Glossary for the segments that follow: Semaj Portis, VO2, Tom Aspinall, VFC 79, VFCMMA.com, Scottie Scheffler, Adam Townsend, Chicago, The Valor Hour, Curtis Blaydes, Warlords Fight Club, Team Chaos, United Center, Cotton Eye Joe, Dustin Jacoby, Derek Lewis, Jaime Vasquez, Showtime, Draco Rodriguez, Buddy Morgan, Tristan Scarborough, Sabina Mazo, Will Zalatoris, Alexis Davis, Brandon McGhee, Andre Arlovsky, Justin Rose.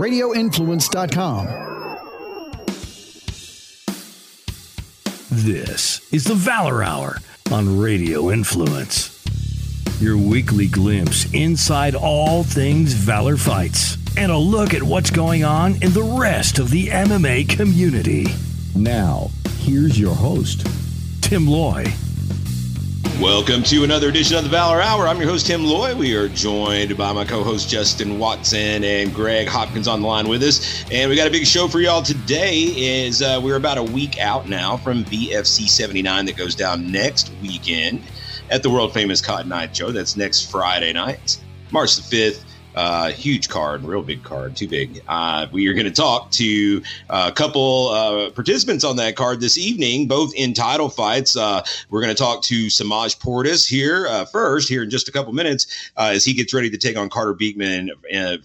radioinfluence.com. This is the Valor Hour on Radio Influence, your weekly glimpse inside all things Valor Fights and a look at what's going on in the rest of the MMA community. Now, here's your host, Tim Loy. Welcome to another edition of the Valor Hour. I'm your host, Tim Loy. We are joined by my co-host, Justin Watson, and Greg Hopkins on the line with us. And we got a big show for y'all today. We're about a week out now from VFC 79 that goes down next weekend at the world-famous Cotton Eye Joe. That's next Friday night, March the 5th. Huge card, real big card, too big. We are going to talk to a couple participants on that card this evening, both in title fights. We're going to talk to Semaj Portis here first, here in just a couple minutes, as he gets ready to take on Carter Beekman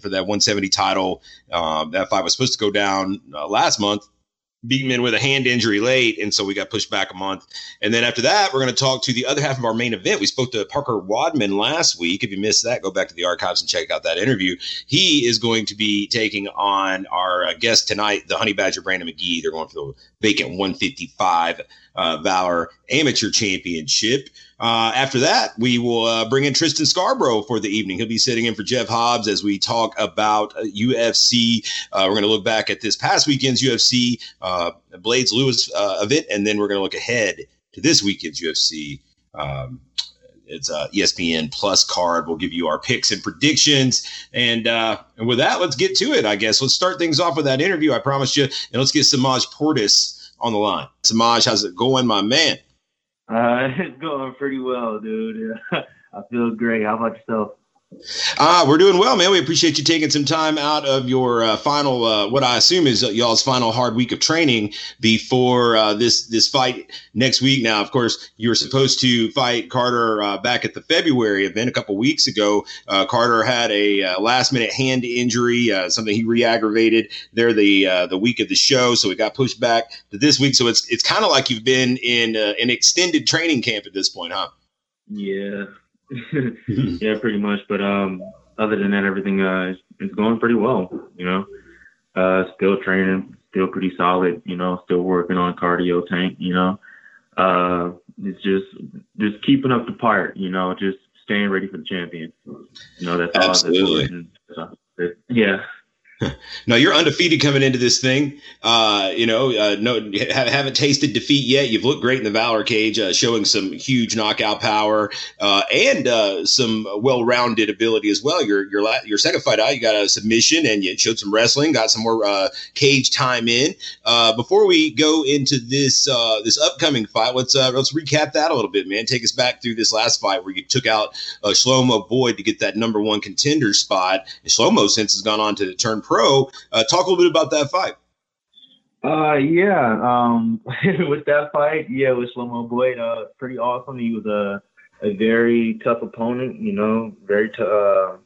for that 170 title. That fight was supposed to go down last month. Beekman with a hand injury late, and so we got pushed back a month. And then after that, we're going to talk to the other half of our main event. We spoke to Parker Wadman last week. If you missed that, go back to the archives and check out that interview. He is going to be taking on our guest tonight, the Honey Badger Brandon McGhee. They're going for the vacant 155 Valor Amateur Championship. After that, we will bring in Tristan Scarborough for the evening. He'll be sitting in for Jeff Hobbs as we talk about UFC. We're going to look back at this past weekend's UFC Blaydes Lewis event, and then we're going to look ahead to this weekend's UFC. It's an ESPN Plus card. We'll give you our picks and predictions. And with that, let's get to it, I guess. Let's start things off with that interview, I promised you. And let's get Semaj Portis on the line. Semaj, how's it going, my man? It's going pretty well, dude. I feel great. How about yourself? We're doing well, man. We appreciate you taking some time out of your final, what I assume is y'all's final hard week of training before this fight next week. Now, of course, you were supposed to fight Carter back at the February event a couple weeks ago. Carter had a last-minute hand injury, something he re-aggravated there the week of the show, so it got pushed back to this week. So it's kind of like you've been in an extended training camp at this point, huh? Yeah. Yeah, pretty much. But other than that, everything is going pretty well, you know. Still training, still pretty solid, you know, still working on cardio tank, you know. It's just keeping up the part, you know, just staying ready for the champion. You know, that's all. Absolutely. Yeah. No, you're undefeated coming into this thing. Haven't tasted defeat yet. You've looked great in the Valor Cage, showing some huge knockout power and some well-rounded ability as well. Your second fight out, you got a submission and you showed some wrestling, got some more cage time in. Before we go into this upcoming fight, let's recap that a little bit, man. Take us back through this last fight where you took out Shlomo Boyd to get that number one contender spot. And Shlomo since has gone on to turn pro. Talk a little bit about that fight. With that fight, with Shlomo Boyd, pretty awesome. He was a very tough opponent, you know, very tough,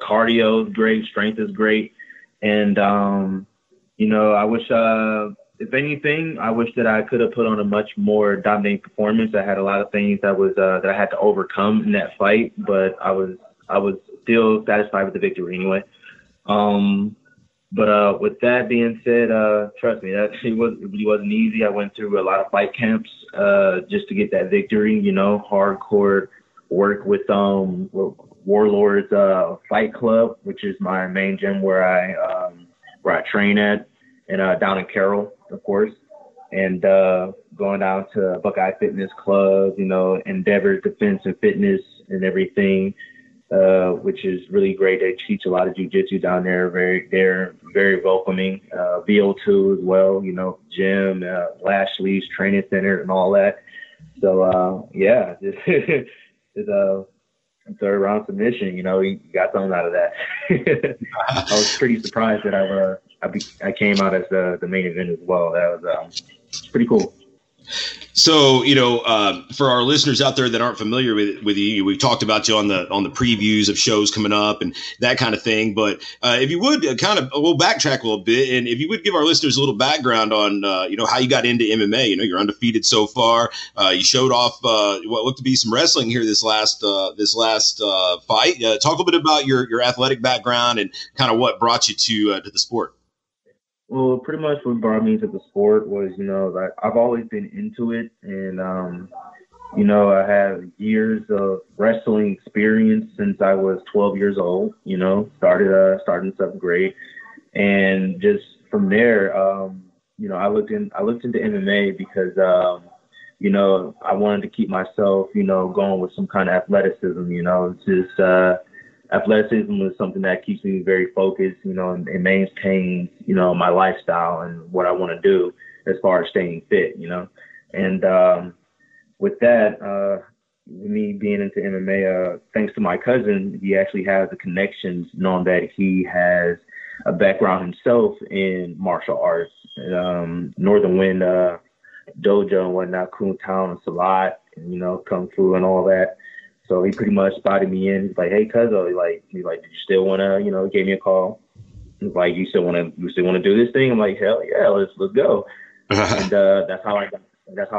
cardio is great, strength is great. And, I wish, if anything, I wish that I could have put on a much more dominating performance. I had a lot of things that was, that I had to overcome in that fight, but I was still satisfied with the victory anyway. But with that being said, trust me, that it really wasn't easy. I went through a lot of fight camps just to get that victory, you know, hardcore work with Warlords Fight Club, which is my main gym where I train at, and down in Carroll, of course, and going down to Buckeye Fitness Club, you know, Endeavor Defense and Fitness and everything. Which is really great. They teach a lot of jiu-jitsu down there. They're very welcoming. VO2 as well, you know, gym, Lashley's Training Center and all that. So, it's a third round submission, you know, you got something out of that. I was pretty surprised that I came out as the main event as well. That was pretty cool. So, you know, for our listeners out there that aren't familiar with you, we've talked about you on the previews of shows coming up and that kind of thing. But if you would kind of, we'll backtrack a little bit. And if you would give our listeners a little background on, you know, how you got into MMA. You know, you're undefeated so far. You showed off what looked to be some wrestling here this last fight. Talk a little bit about your athletic background and kind of what brought you to the sport. Well, pretty much what brought me to the sport was, you know, like I've always been into it, and you know, I have years of wrestling experience since I was 12 years old. You know, started in seventh grade, and just from there, you know, I looked into MMA because, you know, I wanted to keep myself, you know, going with some kind of athleticism. You know, just athleticism is something that keeps me very focused, you know, and maintains, you know, my lifestyle and what I want to do as far as staying fit, you know. And with that, me being into MMA, thanks to my cousin, he actually has the connections, knowing that he has a background himself in martial arts, Northern Wind Dojo and whatnot, Kuntown and Salat, and, you know, Kung Fu and all that. So he pretty much spotted me in. He's like, "Hey, cuzzo," he's like, "Did you still wanna?" You know, he gave me a call. He's like, "You still wanna do this thing?" I'm like, "Hell yeah, let's go." And that's how I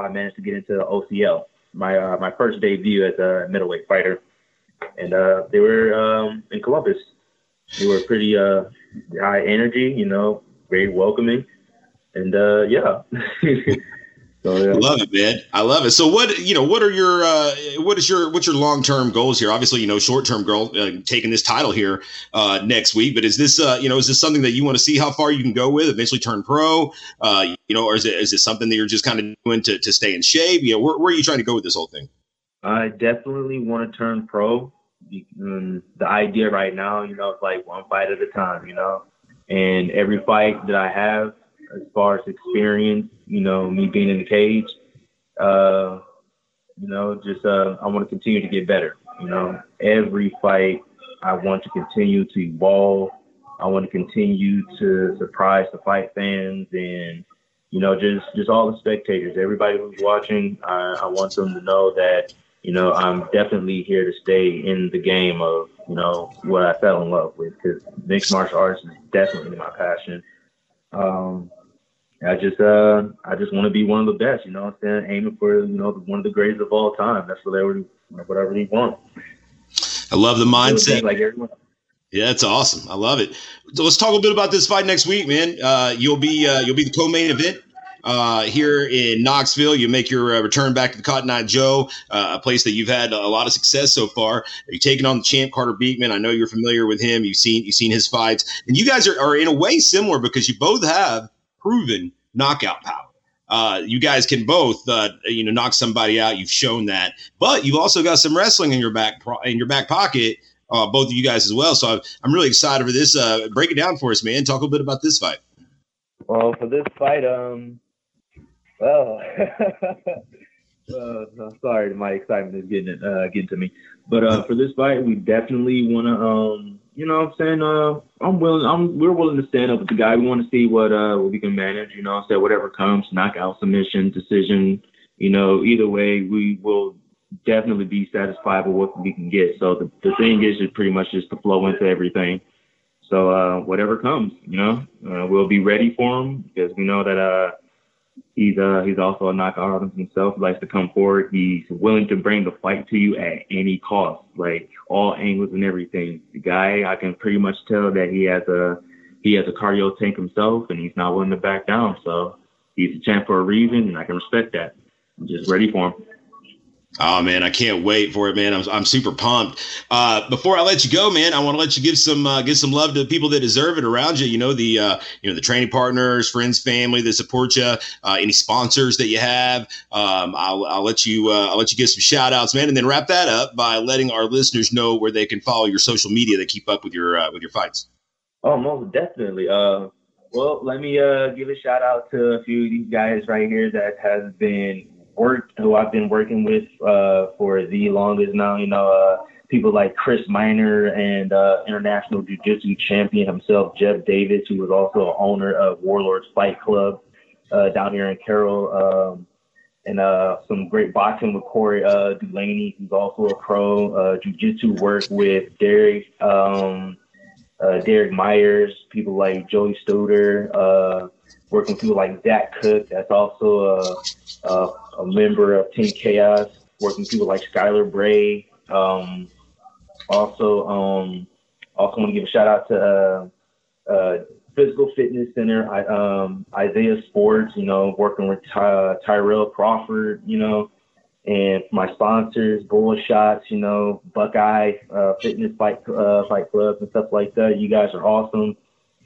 managed to get into the OCL. My first debut as a middleweight fighter, and they were in Columbus. They were pretty high energy, you know, very welcoming, and yeah. So, yeah. I love it, man. I love it. So what's your long-term goals here? Obviously, you know, short-term goal, taking this title here next week, but is this something that you want to see how far you can go with, eventually turn pro, you know, or is it something that you're just kind of doing to stay in shape? You know, where are you trying to go with this whole thing? I definitely want to turn pro. The idea right now, you know, it's like one fight at a time, you know, and every fight that I have, as far as experience, you know, me being in the cage, you know, just I want to continue to get better. You know, every fight I want to continue to evolve. I want to continue to surprise the fight fans and, you know, just all the spectators, everybody who's watching. I want them to know that, you know, I'm definitely here to stay in the game of, you know, what I fell in love with, because mixed martial arts is definitely my passion. I just want to be one of the best, you know what I'm saying? Aiming for, you know, one of the greatest of all time. That's what I really want. I love the mindset. Like everyone. Yeah, it's awesome. I love it. So let's talk a bit about this fight next week, man. You'll be the co-main event here in Knoxville. You make your return back to the Cotton Eye Joe, a place that you've had a lot of success so far. You're taking on the champ Carter Beekman. I know you're familiar with him. You've seen his fights, and you guys are in a way similar because you both have proven knockout power. You guys can both, you know, knock somebody out. You've shown that, but you've also got some wrestling in your back pocket, both of you guys as well. So I'm really excited for this. Break it down for us, man. Talk a little bit about this fight. Well, for this fight, well, I'm sorry, my excitement is getting to me. But for this fight, we definitely want to, you know what I'm saying? We're willing to stand up with the guy. We want to see what we can manage, you know what I'm saying? Whatever comes, knockout, submission, decision, you know, either way, we will definitely be satisfied with what we can get. So the thing is pretty much just to flow into everything. So whatever comes, you know, we'll be ready for him, because we know that he's also a knockout artist himself. He likes to come forward. He's willing to bring the fight to you at any cost, like all angles and everything. The guy, I can pretty much tell that he has a cardio tank himself, and he's not willing to back down. So he's a champ for a reason, and I can respect that. I'm just ready for him. Oh, man, I can't wait for it, man. I'm super pumped. Before I let you go, man, I want to let you give some love to the people that deserve it around you. You know, the training partners, friends, family that support you, any sponsors that you have. I'll let you give some shout outs, man, and then wrap that up by letting our listeners know where they can follow your social media that keep up with your fights. Oh, most definitely. Well, let me give a shout out to a few of these guys right here that has been who I've been working with for the longest now, you know, people like Chris Minor and international jiu-jitsu champion himself, Jeff Davis, who was also an owner of Warlords Fight Club down here in Carroll. and some great boxing with Corey Dulaney, who's also a pro. Jiu-jitsu work with Derek, Derek Myers, people like Joey Studer, working with people like Zach Cook, that's also a member of Team Chaos, working with people like Skylar Bray. Also want to give a shout out to Physical Fitness Center, Isaiah Sports, you know, working with Tyrell Crawford, you know, and my sponsors, Bull Shots, you know, Buckeye Fitness Fight Clubs and stuff like that. You guys are awesome,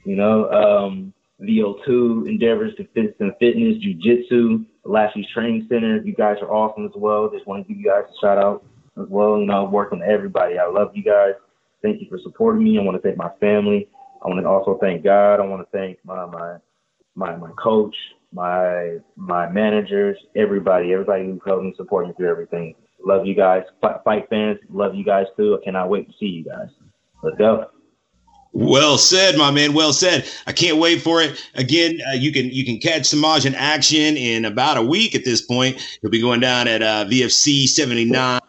you know. VO2, Endeavors to Fitness, Jiu Jitsu, Lashley's Training Center. You guys are awesome as well. Just want to give you guys a shout out as well. You know, working with everybody. I love you guys. Thank you for supporting me. I want to thank my family. I want to also thank God. I want to thank my coach, my managers, everybody who helped me, support me through everything. Love you guys. Fight fans, love you guys too. I cannot wait to see you guys. Let's go. Well said, my man. Well said. I can't wait for it. Again, you can catch Semaj in action in about a week at this point. He'll be going down at VFC 79.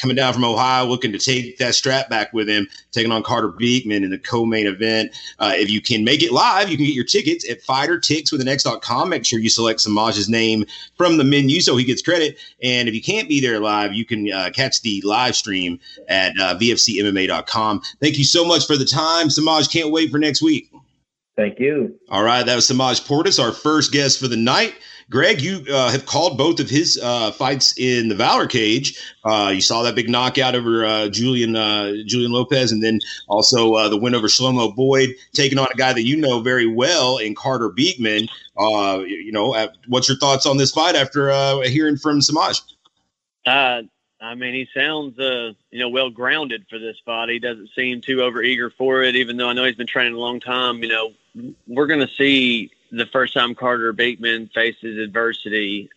Coming down from Ohio, looking to take that strap back with him, taking on Carter Beekman in the co-main event. If you can make it live, you can get your tickets at fightertix.com. Make sure you select Semaj's name from the menu so he gets credit. And if you can't be there live, you can catch the live stream at VFCMMA.com. Thank you so much for the time, Semaj. Can't wait for next week. Thank you. All right, that was Semaj Portis, our first guest for the night. Greg, you have called both of his fights in the Valor Cage. You saw that big knockout over Julian Lopez, and then also the win over Shlomo Boyd, taking on a guy that you know very well in Carter Beekman. You know, what's your thoughts on this fight after hearing from Semaj? I mean, he sounds well grounded for this fight. He doesn't seem too overeager for it, even though I know he's been training a long time. You know, we're going to see. The first time Carter Beekman faces adversity,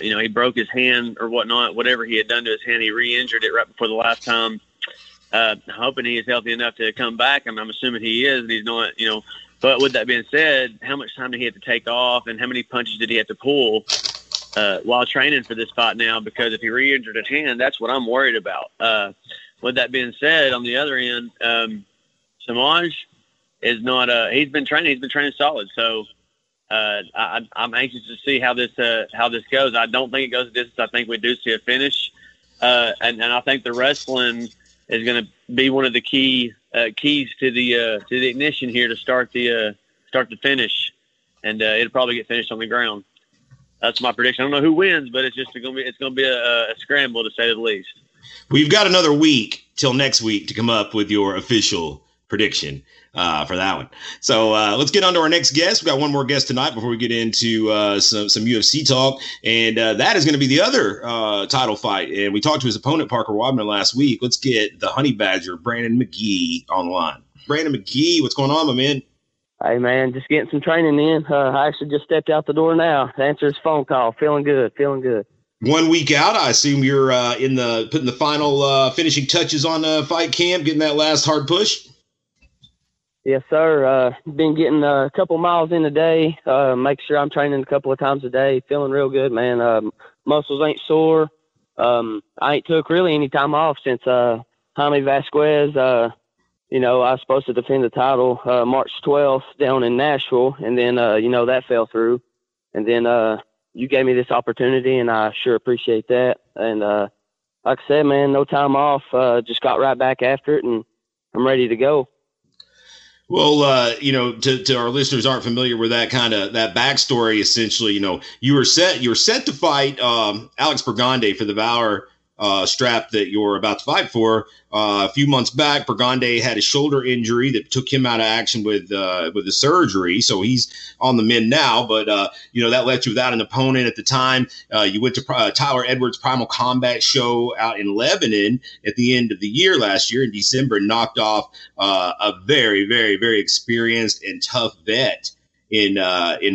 he broke his hand or whatnot, whatever he had done to his hand, he re-injured it right before the last time. Hoping he is healthy enough to come back. I mean, I'm assuming he is, and he's not, you know, but with that being said, how much time did he have to take off and how many punches did he have to pull while training for this fight now? Because if he re-injured his hand, that's what I'm worried about. With that being said, on the other end, Semaj is not, he's been training solid. So, I'm anxious to see how this goes. I don't think it goes a distance. I think we do see a finish, and I think the wrestling is going to be one of the keys to the ignition here to start the finish, and it'll probably get finished on the ground. That's my prediction. I don't know who wins, but it's just going to be a scramble, to say the least. We've got another week till next week to come up with your official prediction for that one. So let's get on to our next guest. We've got one more guest tonight before we get into some UFC talk. And that is going to be the other title fight. And we talked to his opponent, Parker Wadman, last week. Let's get the Honey Badger, Brandon McGhee, on the line. Brandon McGhee, what's going on, my man? Hey, man, just getting some training in. I actually just stepped out the door now to answer his phone call. Feeling good. 1 week out, I assume you're putting the final finishing touches on fight camp, getting that last hard push? Yes, sir. Been getting a couple miles in a day. Make sure I'm training a couple of times a day. Feeling real good, man. Muscles ain't sore. I ain't took really any time off since Jaime Vasquez. I was supposed to defend the title March 12th down in Nashville, and then that fell through. And then you gave me this opportunity, and I sure appreciate that. And like I said, man, no time off. Just got right back after it, and I'm ready to go. Well, to our listeners aren't familiar with that kind of that backstory. Essentially, you were set to fight Alex Burgande for the Valor strap that you're about to fight for. A few months back, Burgande had a shoulder injury that took him out of action with the surgery, so he's on the mend now. But that left you without an opponent at the time. You went to Tyler Edwards' Primal Combat show out in Lebanon at the end of the year last year in December, and knocked off a very, very, very experienced and tough vet in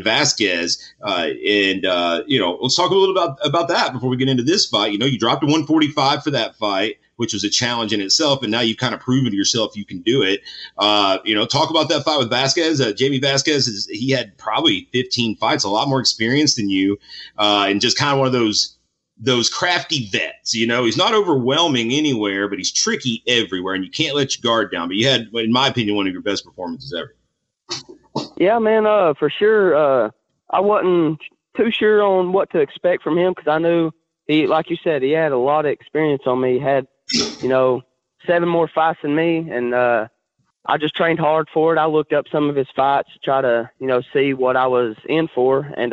Vasquez. Let's talk a little about that before we get into this fight. You know, you dropped to 145 for that fight, which was a challenge in itself, and now you've kind of proven to yourself you can do it. Talk about that fight with Vasquez. Jaime Vasquez, he had probably 15 fights, a lot more experience than you, and just kind of one of those those crafty vets, you know. He's not overwhelming anywhere, but he's tricky everywhere, and you can't let your guard down. But you had, in my opinion, one of your best performances ever. Yeah, man, for sure. I wasn't too sure on what to expect from him because I knew he, like you said, he had a lot of experience on me. He had, you know, 7 more fights than me, and I just trained hard for it. I looked up some of his fights to try to, you know, see what I was in for. And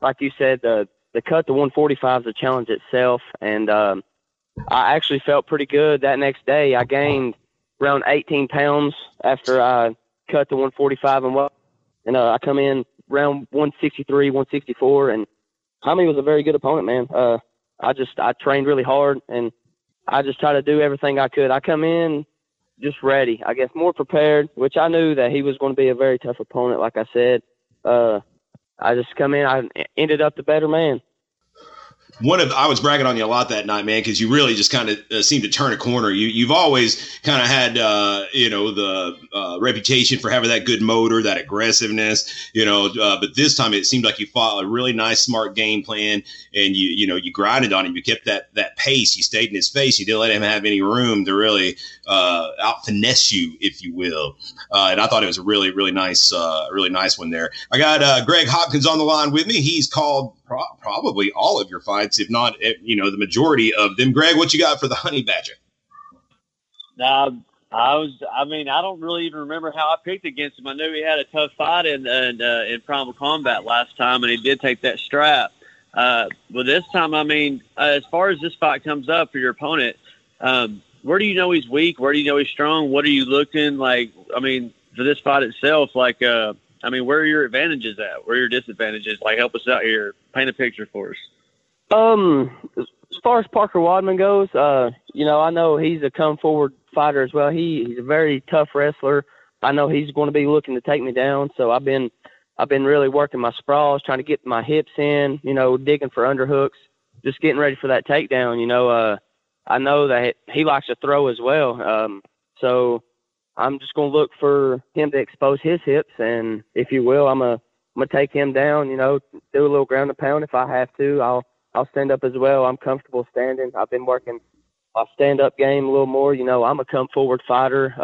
like you said, the cut to 145 is a challenge itself. And I actually felt pretty good that next day. I gained around 18 pounds after I cut to 145 and what. And I come in round 163, 164, and Jaime was a very good opponent, man. I trained really hard, and I just tried to do everything I could. I come in just ready, I guess, more prepared, which I knew that he was going to be a very tough opponent, like I said. I just come in, I ended up the better man. I was bragging on you a lot that night, man, because you really just kind of seemed to turn a corner. You've always kind of had, you know, the reputation for having that good motor, that aggressiveness, you know. But this time it seemed like you fought a really nice, smart game plan, and you grinded on him. You kept that pace. You stayed in his face. You didn't let him have any room to really out finesse you, if you will. And I thought it was a really, really nice one there. I got Greg Hopkins on the line with me. He's called probably all of your fights, if not, you know, the majority of them. Greg, what you got for the Honey Badger? I don't really even remember how I picked against him. I knew he had a tough fight in Primal Combat last time, and he did take that strap. But this time, as far as this fight comes up for your opponent, where do you know he's weak? Where do you know he's strong? What are you looking like? I mean, for this fight itself, where are your advantages at? Where are your disadvantages? Like, help us out here. Paint a picture for us. As far as Parker Wadman goes, you know, I know he's a come-forward fighter as well. He's a very tough wrestler. I know he's going to be looking to take me down, so I've been really working my sprawls, trying to get my hips in, you know, digging for underhooks, just getting ready for that takedown, you know. I know that he likes to throw as well, so I'm just going to look for him to expose his hips, and if you will, I'm going to take him down, you know, do a little ground and pound. If I have to, I'll stand up as well. I'm comfortable standing. I've been working my stand-up game a little more. You know, I'm a come-forward fighter,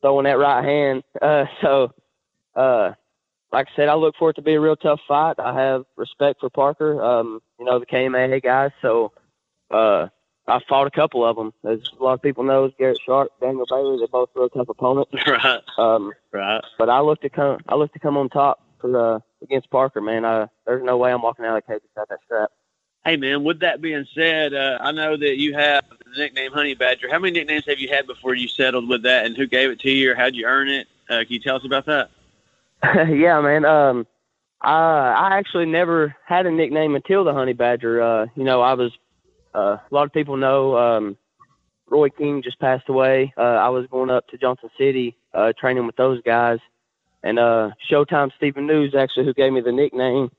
throwing that right hand. So, like I said, I look for it to be a real tough fight. I have respect for Parker, you know, the KMAA guys. So I fought a couple of them. As a lot of people know, Garrett Sharp, Daniel Bailey, they're both real tough opponents. Right. Right. But I look to come on top against Parker, man. There's no way I'm walking out of the cage without that strap. Hey, man, with that being said, I know that you have the nickname Honey Badger. How many nicknames have you had before you settled with that, and who gave it to you, or how'd you earn it? Can you tell us about that? Yeah, man. I actually never had a nickname until the Honey Badger. You know, I was a lot of people know Roy King just passed away. I was going up to Johnson City training with those guys. And Showtime Stephen News, actually, who gave me the nickname.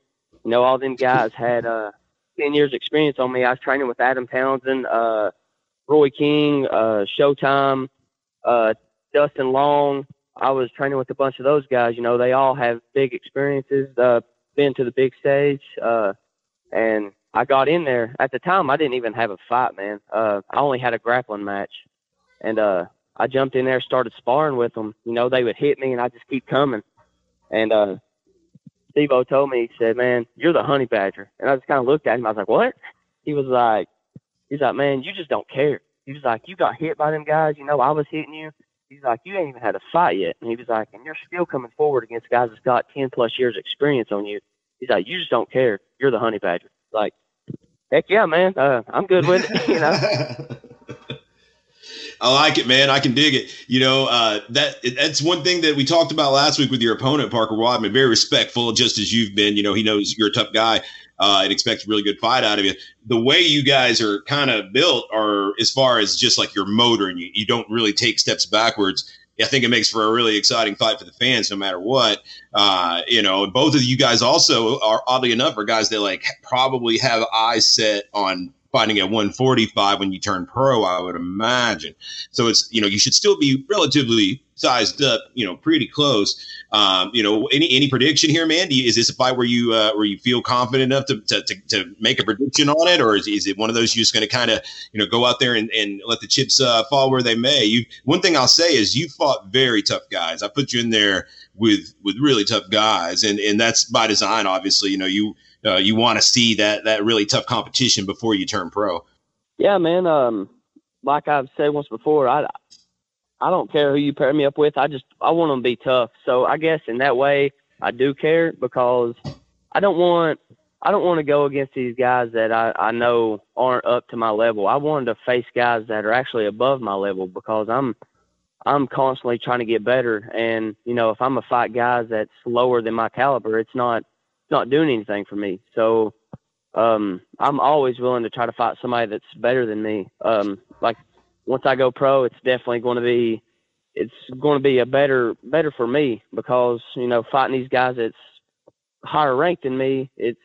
You know, all them guys had 10 years experience on me. I was training with Adam Townsend, Roy King, Showtime, Dustin Long. I was training with a bunch of those guys. You know, they all have big experiences, been to the big stage. And I got in there. At the time, I didn't even have a fight, man. I only had a grappling match. And I jumped in there, started sparring with them. You know, they would hit me, and I just keep coming. And Steve-O told me, he said, "Man, you're the Honey Badger." And I just kind of looked at him. I was like, "What?" He's like, "Man, you just don't care." He was like, "You got hit by them guys. You know, I was hitting you." He's like, "You ain't even had a fight yet." And he was like, "And you're still coming forward against guys that's got 10-plus years experience on you." He's like, "You just don't care. You're the Honey Badger." Like, heck yeah, man. I'm good with it, you know. I like it, man. I can dig it. You know, that's one thing that we talked about last week with your opponent, Parker Wadman. Very respectful, just as you've been. You know, he knows you're a tough guy and expects a really good fight out of you. The way you guys are kind of built are as far as just like your motor, and you don't really take steps backwards. I think it makes for a really exciting fight for the fans, no matter what. You know, both of you guys also are, oddly enough, are guys that like probably have eyes set on fighting at 145 when you turn pro, I would imagine. So it's, you know, you should still be relatively sized up, you know, pretty close. You know, any prediction here, man? Is this a fight where you feel confident enough to make a prediction on it, or is it one of those you're just going to kind of, you know, go out there and let the chips fall where they may? You, one thing I'll say is you fought very tough guys. I put you in there with really tough guys, and that's by design, obviously. You know, you want to see that really tough competition before you turn pro. Yeah, man. Like I've said once before, I don't care who you pair me up with. I want them to be tough. So I guess in that way I do care, because I don't want to go against these guys that I know aren't up to my level. I wanted to face guys that are actually above my level, because I'm constantly trying to get better. And, you know, if I'm a fight guys that's lower than my caliber, it's not doing anything for me. So I'm always willing to try to fight somebody that's better than me. Like, once I go pro, it's definitely going to be, a better for me, because, you know, fighting these guys that's higher ranked than me, it's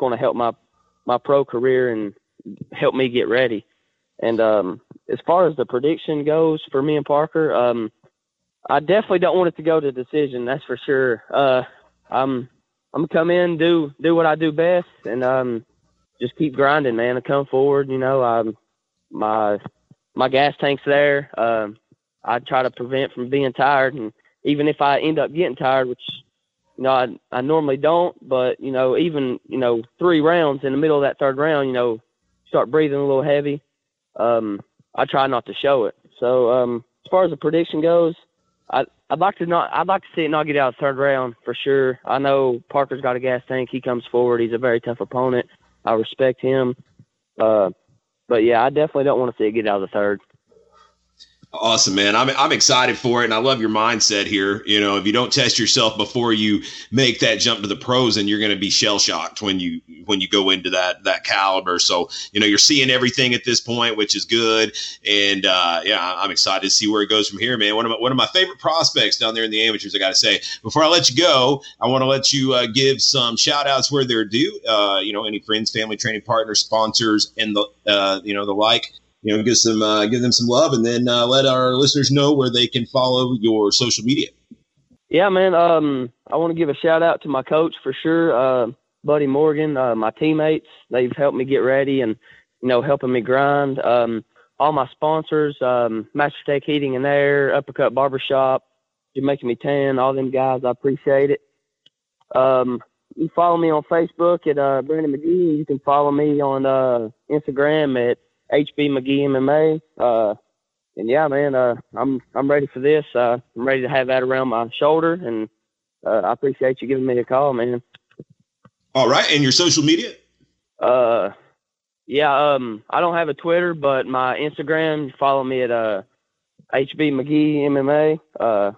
going to help my pro career and help me get ready. And as far as the prediction goes for me and Parker, I definitely don't want it to go to decision. That's for sure. I'm gonna come in, do what I do best, and just keep grinding, man. I come forward, you know, my gas tank's there. I try to prevent from being tired. And even if I end up getting tired, which, you know, I normally don't, but, you know, even, you know, 3 rounds in the middle of that third round, you know, start breathing a little heavy. I try not to show it. So as far as the prediction goes, I'd like to see it not get out of the third round for sure. I know Parker's got a gas tank. He comes forward. He's a very tough opponent. I respect him. But yeah, I definitely don't want to see it get out of the third. Awesome, man. I'm excited for it, and I love your mindset here. You know, if you don't test yourself before you make that jump to the pros, and you're going to be shell shocked when you go into that caliber. So, you know, you're seeing everything at this point, which is good. And yeah, I'm excited to see where it goes from here, man. One of my favorite prospects down there in the amateurs, I got to say. Before I let you go, I want to let you give some shout outs where they're due. You know, any friends, family, training partners, sponsors, and the you know, the like. You know, give them some love, and then let our listeners know where they can follow your social media. Yeah, man. I want to give a shout out to my coach for sure, Buddy Morgan. My teammates, they've helped me get ready, and, you know, helping me grind. All my sponsors, Master Tech Heating and Air, Uppercut Barbershop, you're making me tan. All them guys, I appreciate it. You follow me on Facebook at Brandon McGhee. You can follow me on Instagram at HB McGhee MMA. And yeah, man, I'm ready for this. I'm ready to have that around my shoulder, and I appreciate you giving me a call, man. All right. And your social media? Yeah. I don't have a Twitter, but my Instagram, follow me at, HB McGhee MMA.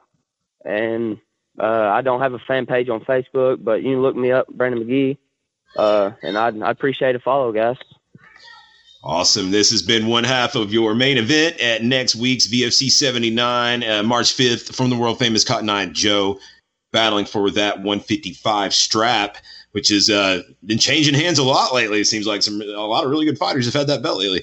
And I don't have a fan page on Facebook, but you can look me up, Brandon McGhee. And I appreciate a follow, guys. Awesome. This has been one half of your main event at next week's VFC 79, March 5th, from the world-famous Cotton Eye Joe, battling for that 155 strap, which has been changing hands a lot lately. It seems like a lot of really good fighters have had that belt lately.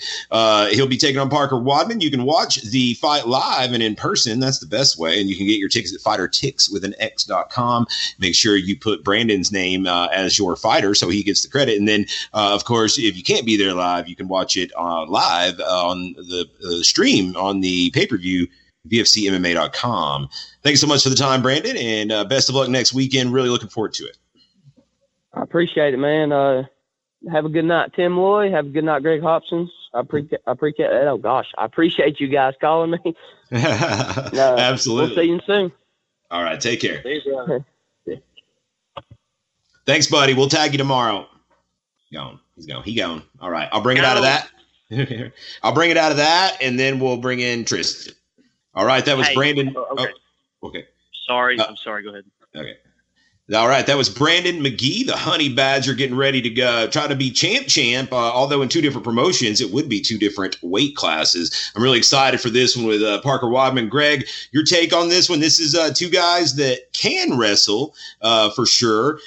He'll be taking on Parker Wadman. You can watch the fight live and in person. That's the best way. And you can get your tickets at fightertix.com. Make sure you put Brandon's name as your fighter so he gets the credit. And then, of course, if you can't be there live, you can watch it live on the stream on the pay-per-view, VFCMMA.com. Thank you so much for the time, Brandon, and best of luck next weekend. Really looking forward to it. I appreciate it, man. Have a good night, Tim Loy. Have a good night, Greg Hobson. I appreciate. Oh gosh, I appreciate you guys calling me. Absolutely. We'll see you soon. All right, take care. See you, brother. Thanks, buddy. We'll tag you tomorrow. Gone. He's gone. He gone. All right, I'll bring it out of that. I'll bring it out of that, and then we'll bring in Tristan. All right, that was Brandon. Okay. Oh, okay. Sorry, I'm sorry. Go ahead. Okay. All right, that was Brandon McGhee, the Honey Badger, getting ready to go, try to be champ, although in 2 different promotions, it would be 2 different weight classes. I'm really excited for this one with Parker Wadman. Greg, your take on this one. This is 2 guys that can wrestle for sure.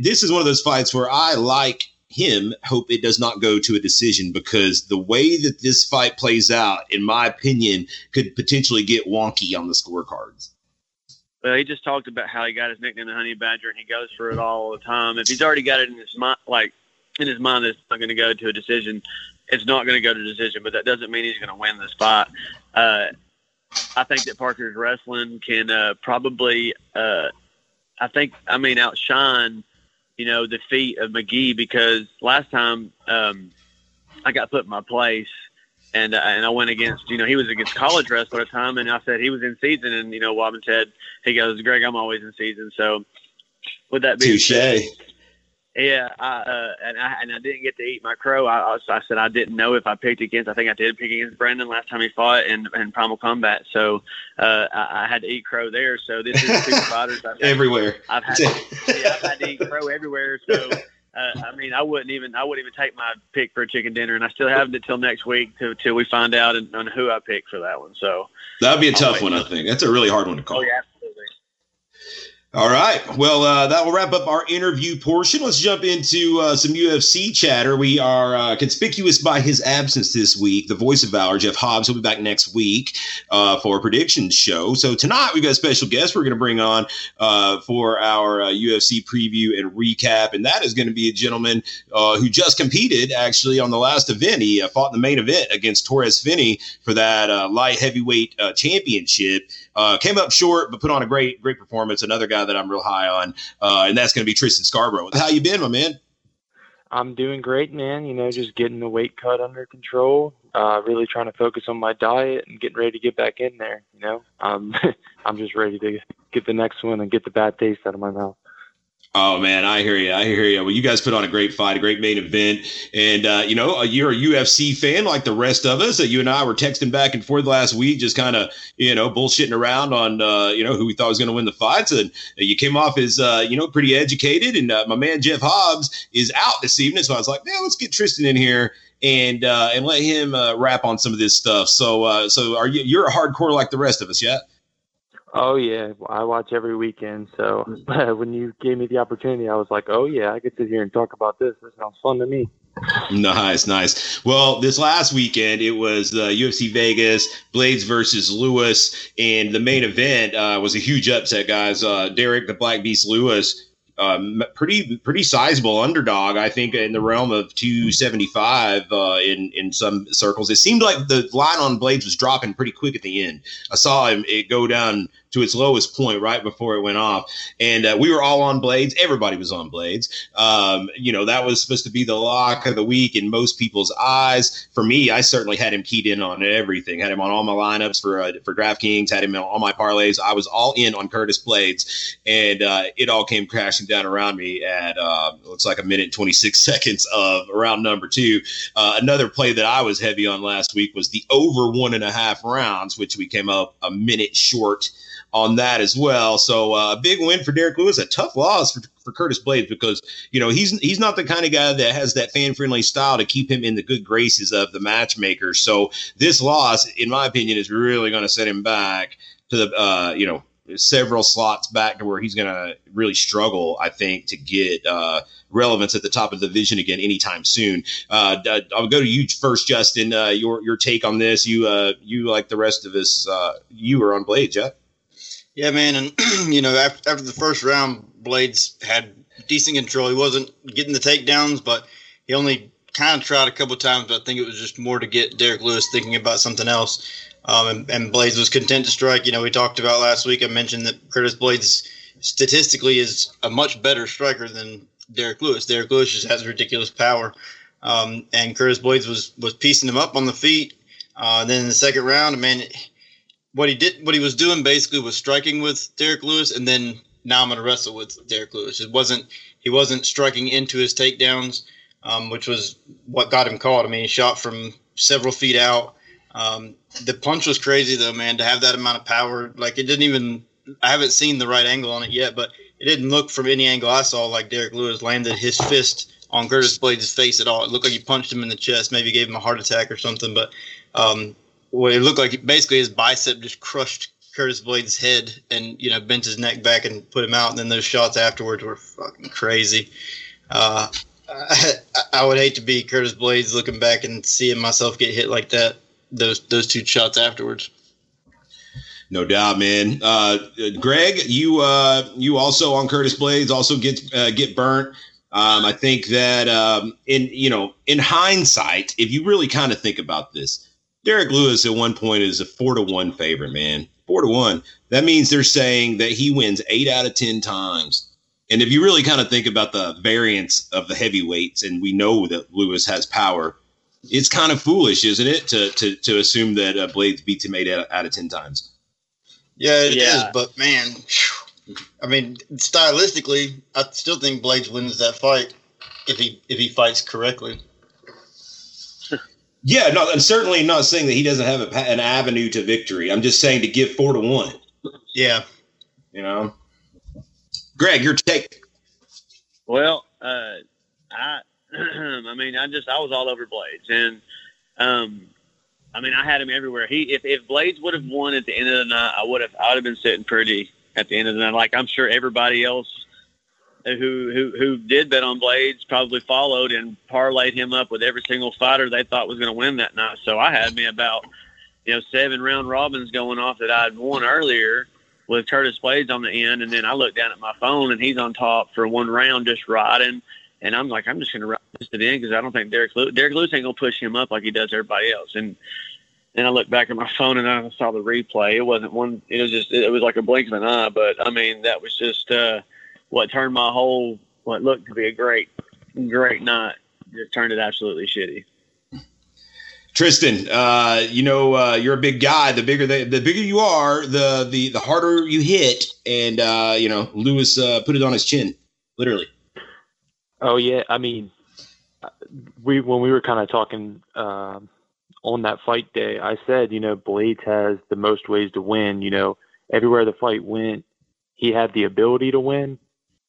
This is one of those fights where I like him hope it does not go to a decision, because the way that this fight plays out, in my opinion, could potentially get wonky on the scorecards. Well, he just talked about how he got his nickname the Honey Badger, and he goes for it all the time. If he's already got it in his mind, that it's not going to go to a decision, it's not going to go to a decision, but that doesn't mean he's going to win this fight. I think that Parker's wrestling can probably outshine, the feat of McGhee, because last time I got put in my place, and I went against, he was against college wrestler at the time, and I said he was in season, and, Wobbin said, he goes, Greg, I'm always in season. So would that be touche? Yeah, I didn't get to eat my crow. I said I didn't know if I picked against. I think I did pick against Brandon last time he fought in Primal Combat. So I had to eat crow there. So this is two fighters everywhere. I've had to eat crow everywhere. So I wouldn't even take my pick for a chicken dinner, and I still haven't until next week till we find out on who I picked for that one. So that'd be a tough one. I think that's a really hard one to call. Oh yeah. All right. Well, that will wrap up our interview portion. Let's jump into some UFC chatter. We are conspicuous by his absence this week. The voice of Valor, Jeff Hobbs, will be back next week for a predictions show. So tonight we've got a special guest we're going to bring on for our UFC preview and recap. And that is going to be a gentleman who just competed, actually, on the last event. He fought in the main event against Torres Finney for that light heavyweight championship. Came up short, but put on a great performance. Another guy that I'm real high on, and that's going to be Tristan Scarborough. How you been, my man? I'm doing great, man. Just getting the weight cut under control. Really trying to focus on my diet and getting ready to get back in there. I'm just ready to get the next one and get the bad taste out of my mouth. Oh, man, I hear you. Well, you guys put on a great fight, a great main event. And, you're a UFC fan like the rest of us. You and I were texting back and forth last week, just kind of, bullshitting around on, who we thought was going to win the fights. And you came off as, pretty educated. And my man Jeff Hobbs is out this evening. So I was like, man, let's get Tristan in here and let him rap on some of this stuff. So you're a hardcore like the rest of us, yeah? Oh, yeah. I watch every weekend. So when you gave me the opportunity, I was like, oh, yeah, I could sit here and talk about this. This sounds fun to me. Nice. Well, this last weekend, it was UFC Vegas, Blaydes versus Lewis. And the main event was a huge upset, guys. Derek the Black Beast Lewis, pretty sizable underdog, I think, in the realm of 275 in some circles. It seemed like the line on Blaydes was dropping pretty quick at the end. I saw it go down to its lowest point right before it went off. And we were all on Blaydes. Everybody was on Blaydes. That was supposed to be the lock of the week in most people's eyes. For me, I certainly had him keyed in on everything. Had him on all my lineups for DraftKings, had him on all my parlays. I was all in on Curtis Blaydes, and it all came crashing down around me at looks like a minute and 26 seconds of round number two. Another play that I was heavy on last week was the over 1.5 rounds, which we came up a minute short on that as well. So a big win for Derek Lewis, a tough loss for Curtis Blaydes, because he's not the kind of guy that has that fan-friendly style to keep him in the good graces of the matchmaker. So this loss, in my opinion, is really going to set him back to the several slots back to where he's going to really struggle, I think, to get relevance at the top of the division again anytime soon. I'll go to you first, Justin. Your take on this. You like the rest of us, you were on Blaydes, yeah? Yeah, man, and after the first round, Blaydes had decent control. He wasn't getting the takedowns, but he only kind of tried a couple of times, but I think it was just more to get Derek Lewis thinking about something else. And Blaydes was content to strike. We talked about last week, I mentioned that Curtis Blaydes statistically is a much better striker than Derek Lewis. Derek Lewis just has ridiculous power, and Curtis Blaydes was piecing him up on the feet. Then in the second round, what he was doing basically was striking with Derek Lewis, and then now I'm going to wrestle with Derek Lewis. He wasn't striking into his takedowns, which was what got him caught. He shot from several feet out. The punch was crazy though, man, to have that amount of power. I haven't seen the right angle on it yet, but it didn't look from any angle I saw like Derek Lewis landed his fist on Curtis Blaydes' face at all. It looked like he punched him in the chest, maybe gave him a heart attack or something, but, well, it looked like basically his bicep just crushed Curtis Blaydes' head and, bent his neck back and put him out. And then those shots afterwards were fucking crazy. I would hate to be Curtis Blaydes looking back and seeing myself get hit like that, those two shots afterwards. No doubt, man. Greg, you also on Curtis Blaydes also get burnt. I think that in hindsight, if you really kind of think about this, Derek Lewis at one point is a 4-1 favorite, man. 4-1. That means they're saying that he wins 8 out of 10 times. And if you really kind of think about the variance of the heavyweights, and we know that Lewis has power, it's kind of foolish, isn't it, to assume that Blaydes beats him 8 out of 10 times? Yeah, it is. But man, I mean, stylistically, I still think Blaydes wins that fight if he fights correctly. Yeah, no, I'm certainly not saying that he doesn't have an avenue to victory. I'm just saying to give 4-1. Yeah, you know. Greg, your take. Well, I was all over Blaydes, and I had him everywhere. If Blaydes would have won at the end of the night, I would have been sitting pretty at the end of the night. Like I'm sure everybody else who did bet on Blaydes probably followed and parlayed him up with every single fighter they thought was going to win that night. So I had me about 7 round robins going off that I had won earlier, with Curtis Blaydes on the end, and then I look down at my phone, and he's on top for one round just riding, and I'm like, I'm just going to ride this to the end because I don't think Derek Lewis ain't going to push him up like he does everybody else. And then I look back at my phone, and I saw the replay. It was like a blink of an eye, but, that was just what turned my whole – what looked to be a great, great night just turned it absolutely shitty. Tristan, you're a big guy. The bigger you are, the harder you hit. And Lewis put it on his chin, literally. Oh yeah, when we were kind of talking on that fight day, I said Blaydes has the most ways to win. Everywhere the fight went, he had the ability to win,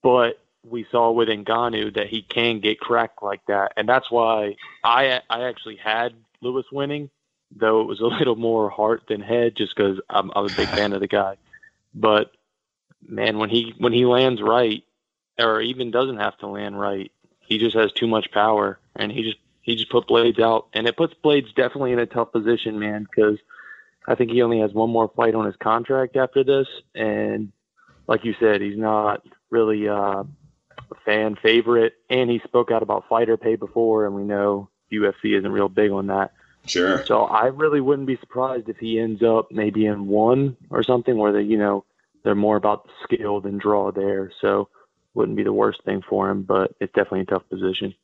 but we saw with Ngannou that he can get cracked like that, and that's why I actually had Lewis winning, though it was a little more heart than head, just because I'm a big fan of the guy. But man, when he lands right, or even doesn't have to land right, he just has too much power, and he just put Blaydes out, and it puts Blaydes definitely in a tough position, man, because I think he only has one more fight on his contract after this, and like you said, he's not really a fan favorite, and he spoke out about fighter pay before, and we know UFC isn't real big on that. Sure. So I really wouldn't be surprised if he ends up maybe in one or something where they, they're more about the skill than draw there. So wouldn't be the worst thing for him, but it's definitely a tough position.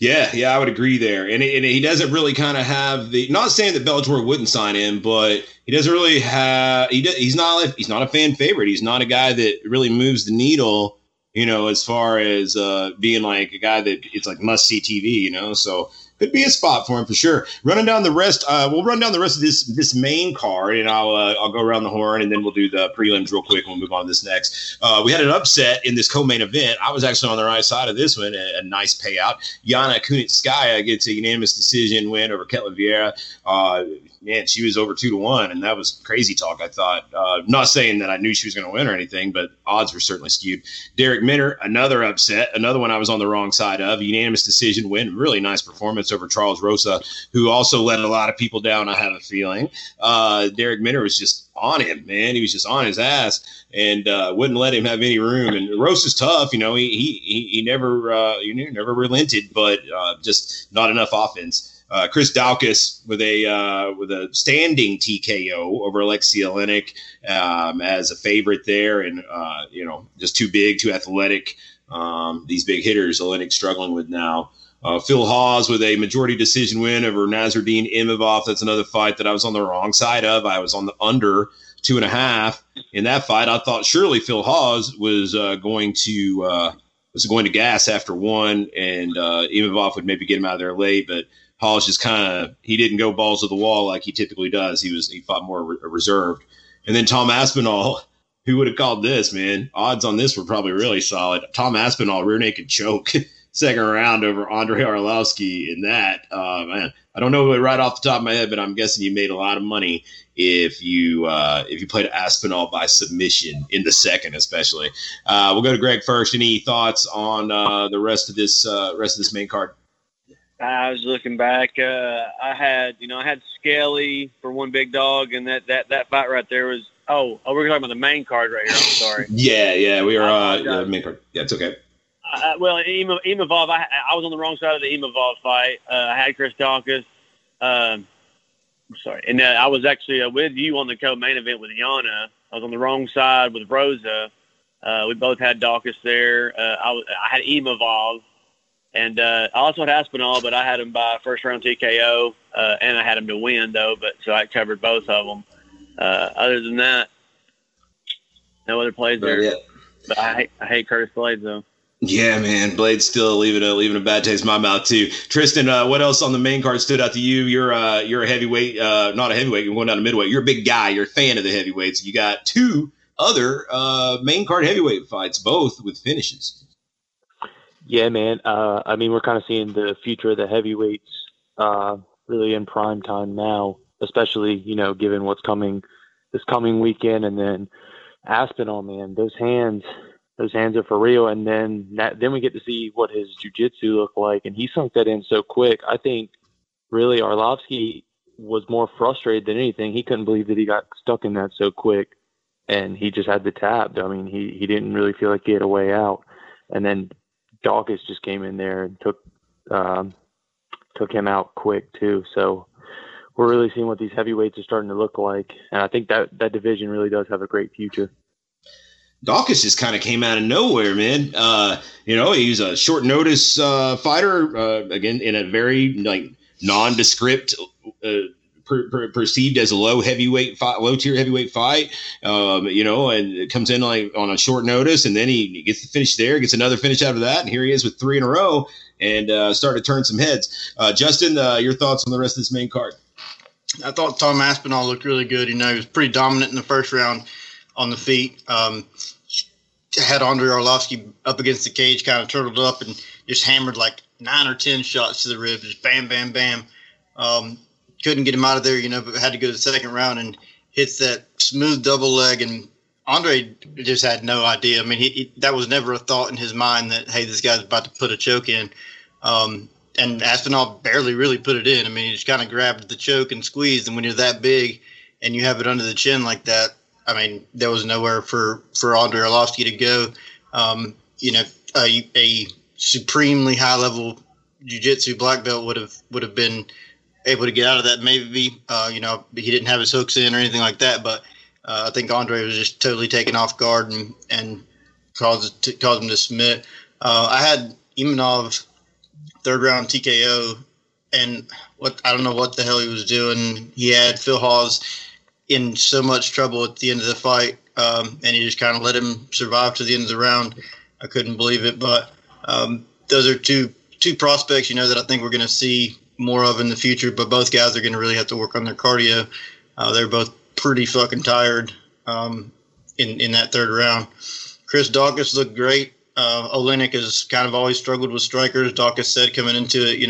Yeah, I would agree there. And he doesn't really kind of have the. Not saying that Bellator wouldn't sign him, but he doesn't really have. He's not a fan favorite. He's not a guy that really moves the needle. As far as being like a guy that it's like must see TV, so could be a spot for him for sure. We'll run down the rest of this main card, and I'll go around the horn, and then we'll do the prelims real quick, and we'll move on to this next. We had an upset in this co-main event. I was actually on the right side of this one. A nice payout. Yana Kunitskaya gets a unanimous decision win over Ketla Vieira. Man, she was over 2-1, and that was crazy talk, I thought. Not saying that I knew she was going to win or anything, but odds were certainly skewed. Derek Minner, another upset, another one I was on the wrong side of. Unanimous decision win, really nice performance over Charles Rosa, who also let a lot of people down, I have a feeling. Derek Minner was just on him, man. He was just on his ass and wouldn't let him have any room. And Rosa's tough, he never never relented, but just not enough offense. Chris Daukaus with a standing TKO over Alexei Oleinik as a favorite there, and just too big, too athletic. These big hitters Oleinik struggling with now. Phil Hawes with a majority decision win over Nazardeen Imavov. That's another fight that I was on the wrong side of. I was on the under 2.5 in that fight. I thought surely Phil Hawes was going to gas after one, and Imavov would maybe get him out of there late, but Hall's just he didn't go balls to the wall like he typically does. He fought more reserved. And then Tom Aspinall, who would have called this, man? Odds on this were probably really solid. Tom Aspinall, rear naked choke. second round over Andre Arlovsky in that. I don't know right off the top of my head, but I'm guessing you made a lot of money if you played Aspinall by submission in the second, especially. We'll go to Greg first. Any thoughts on the rest of this main card? I was looking back. I had Skelly for one big dog, and that fight right there was. Oh, we're talking about the main card right here. I'm sorry. yeah, we are main card. Yeah, it's okay. Well, Imavov, I was on the wrong side of the Imavov fight. I had Chris Daukaus. I'm sorry. And I was actually with you on the co-main event with Yana. I was on the wrong side with Rosa. We both had Daukaus there. I had Imavov. And I also had Aspinall, but I had him by first-round TKO. And I had him to win, though. So I covered both of them. Other than that, no other plays there. Yeah. But I hate Curtis Blaydes, though. Yeah, man, Blaydes still leaving a bad taste in my mouth too. Tristan, what else on the main card stood out to you? You're a heavyweight, not a heavyweight. You're going down to middleweight. You're a big guy. You're a fan of the heavyweights. You got two other main card heavyweight fights, both with finishes. Yeah, man. I mean, we're kind of seeing the future of the heavyweights really in prime time now, especially given what's coming this coming weekend, and then Aspinall, man, those hands are for real. And then we get to see what his jiu-jitsu looked like, and he sunk that in so quick. I think really Arlovsky was more frustrated than anything. He couldn't believe that he got stuck in that so quick, and he just had the tab. I mean, he didn't really feel like he had a way out. And then Daukaus just came in there and took him out quick too. So we're really seeing what these heavyweights are starting to look like, and I think that division really does have a great future. Daukaus just kind of came out of nowhere, man. He's a short notice fighter, again, in a very nondescript, perceived as a low tier heavyweight fight. And it comes in on a short notice, and then he gets the finish there, gets another finish out of that, and here he is with three in a row and started to turn some heads. Justin, your thoughts on the rest of this main card? I thought Tom Aspinall looked really good. He was pretty dominant in the first round on the feet. Had Andre Arlovsky up against the cage, kind of turtled up and just hammered 9 or 10 shots to the ribs, just bam, bam, bam. Couldn't get him out of there, but had to go to the second round and hits that smooth double leg. And Andre just had no idea. I mean, that was never a thought in his mind that, hey, this guy's about to put a choke in. And Aspinall barely really put it in. I mean, he just kind of grabbed the choke and squeezed. And when you're that big and you have it under the chin like that, I mean, there was nowhere for Andre Arlovsky to go. A supremely high-level jiu-jitsu black belt would have been able to get out of that maybe. He didn't have his hooks in or anything like that, but I think Andre was just totally taken off guard and caused him to submit. I had Imanov third-round TKO, and I don't know what the hell he was doing. He had Phil Hawes in so much trouble at the end of the fight, and he just kind of let him survive to the end of the round. I couldn't believe it, but those are two prospects, that I think we're going to see more of in the future, but both guys are going to really have to work on their cardio. They're both pretty fucking tired in that third round. Chris Daukaus looked great. Oleinik has kind of always struggled with strikers. Daukaus said coming into it,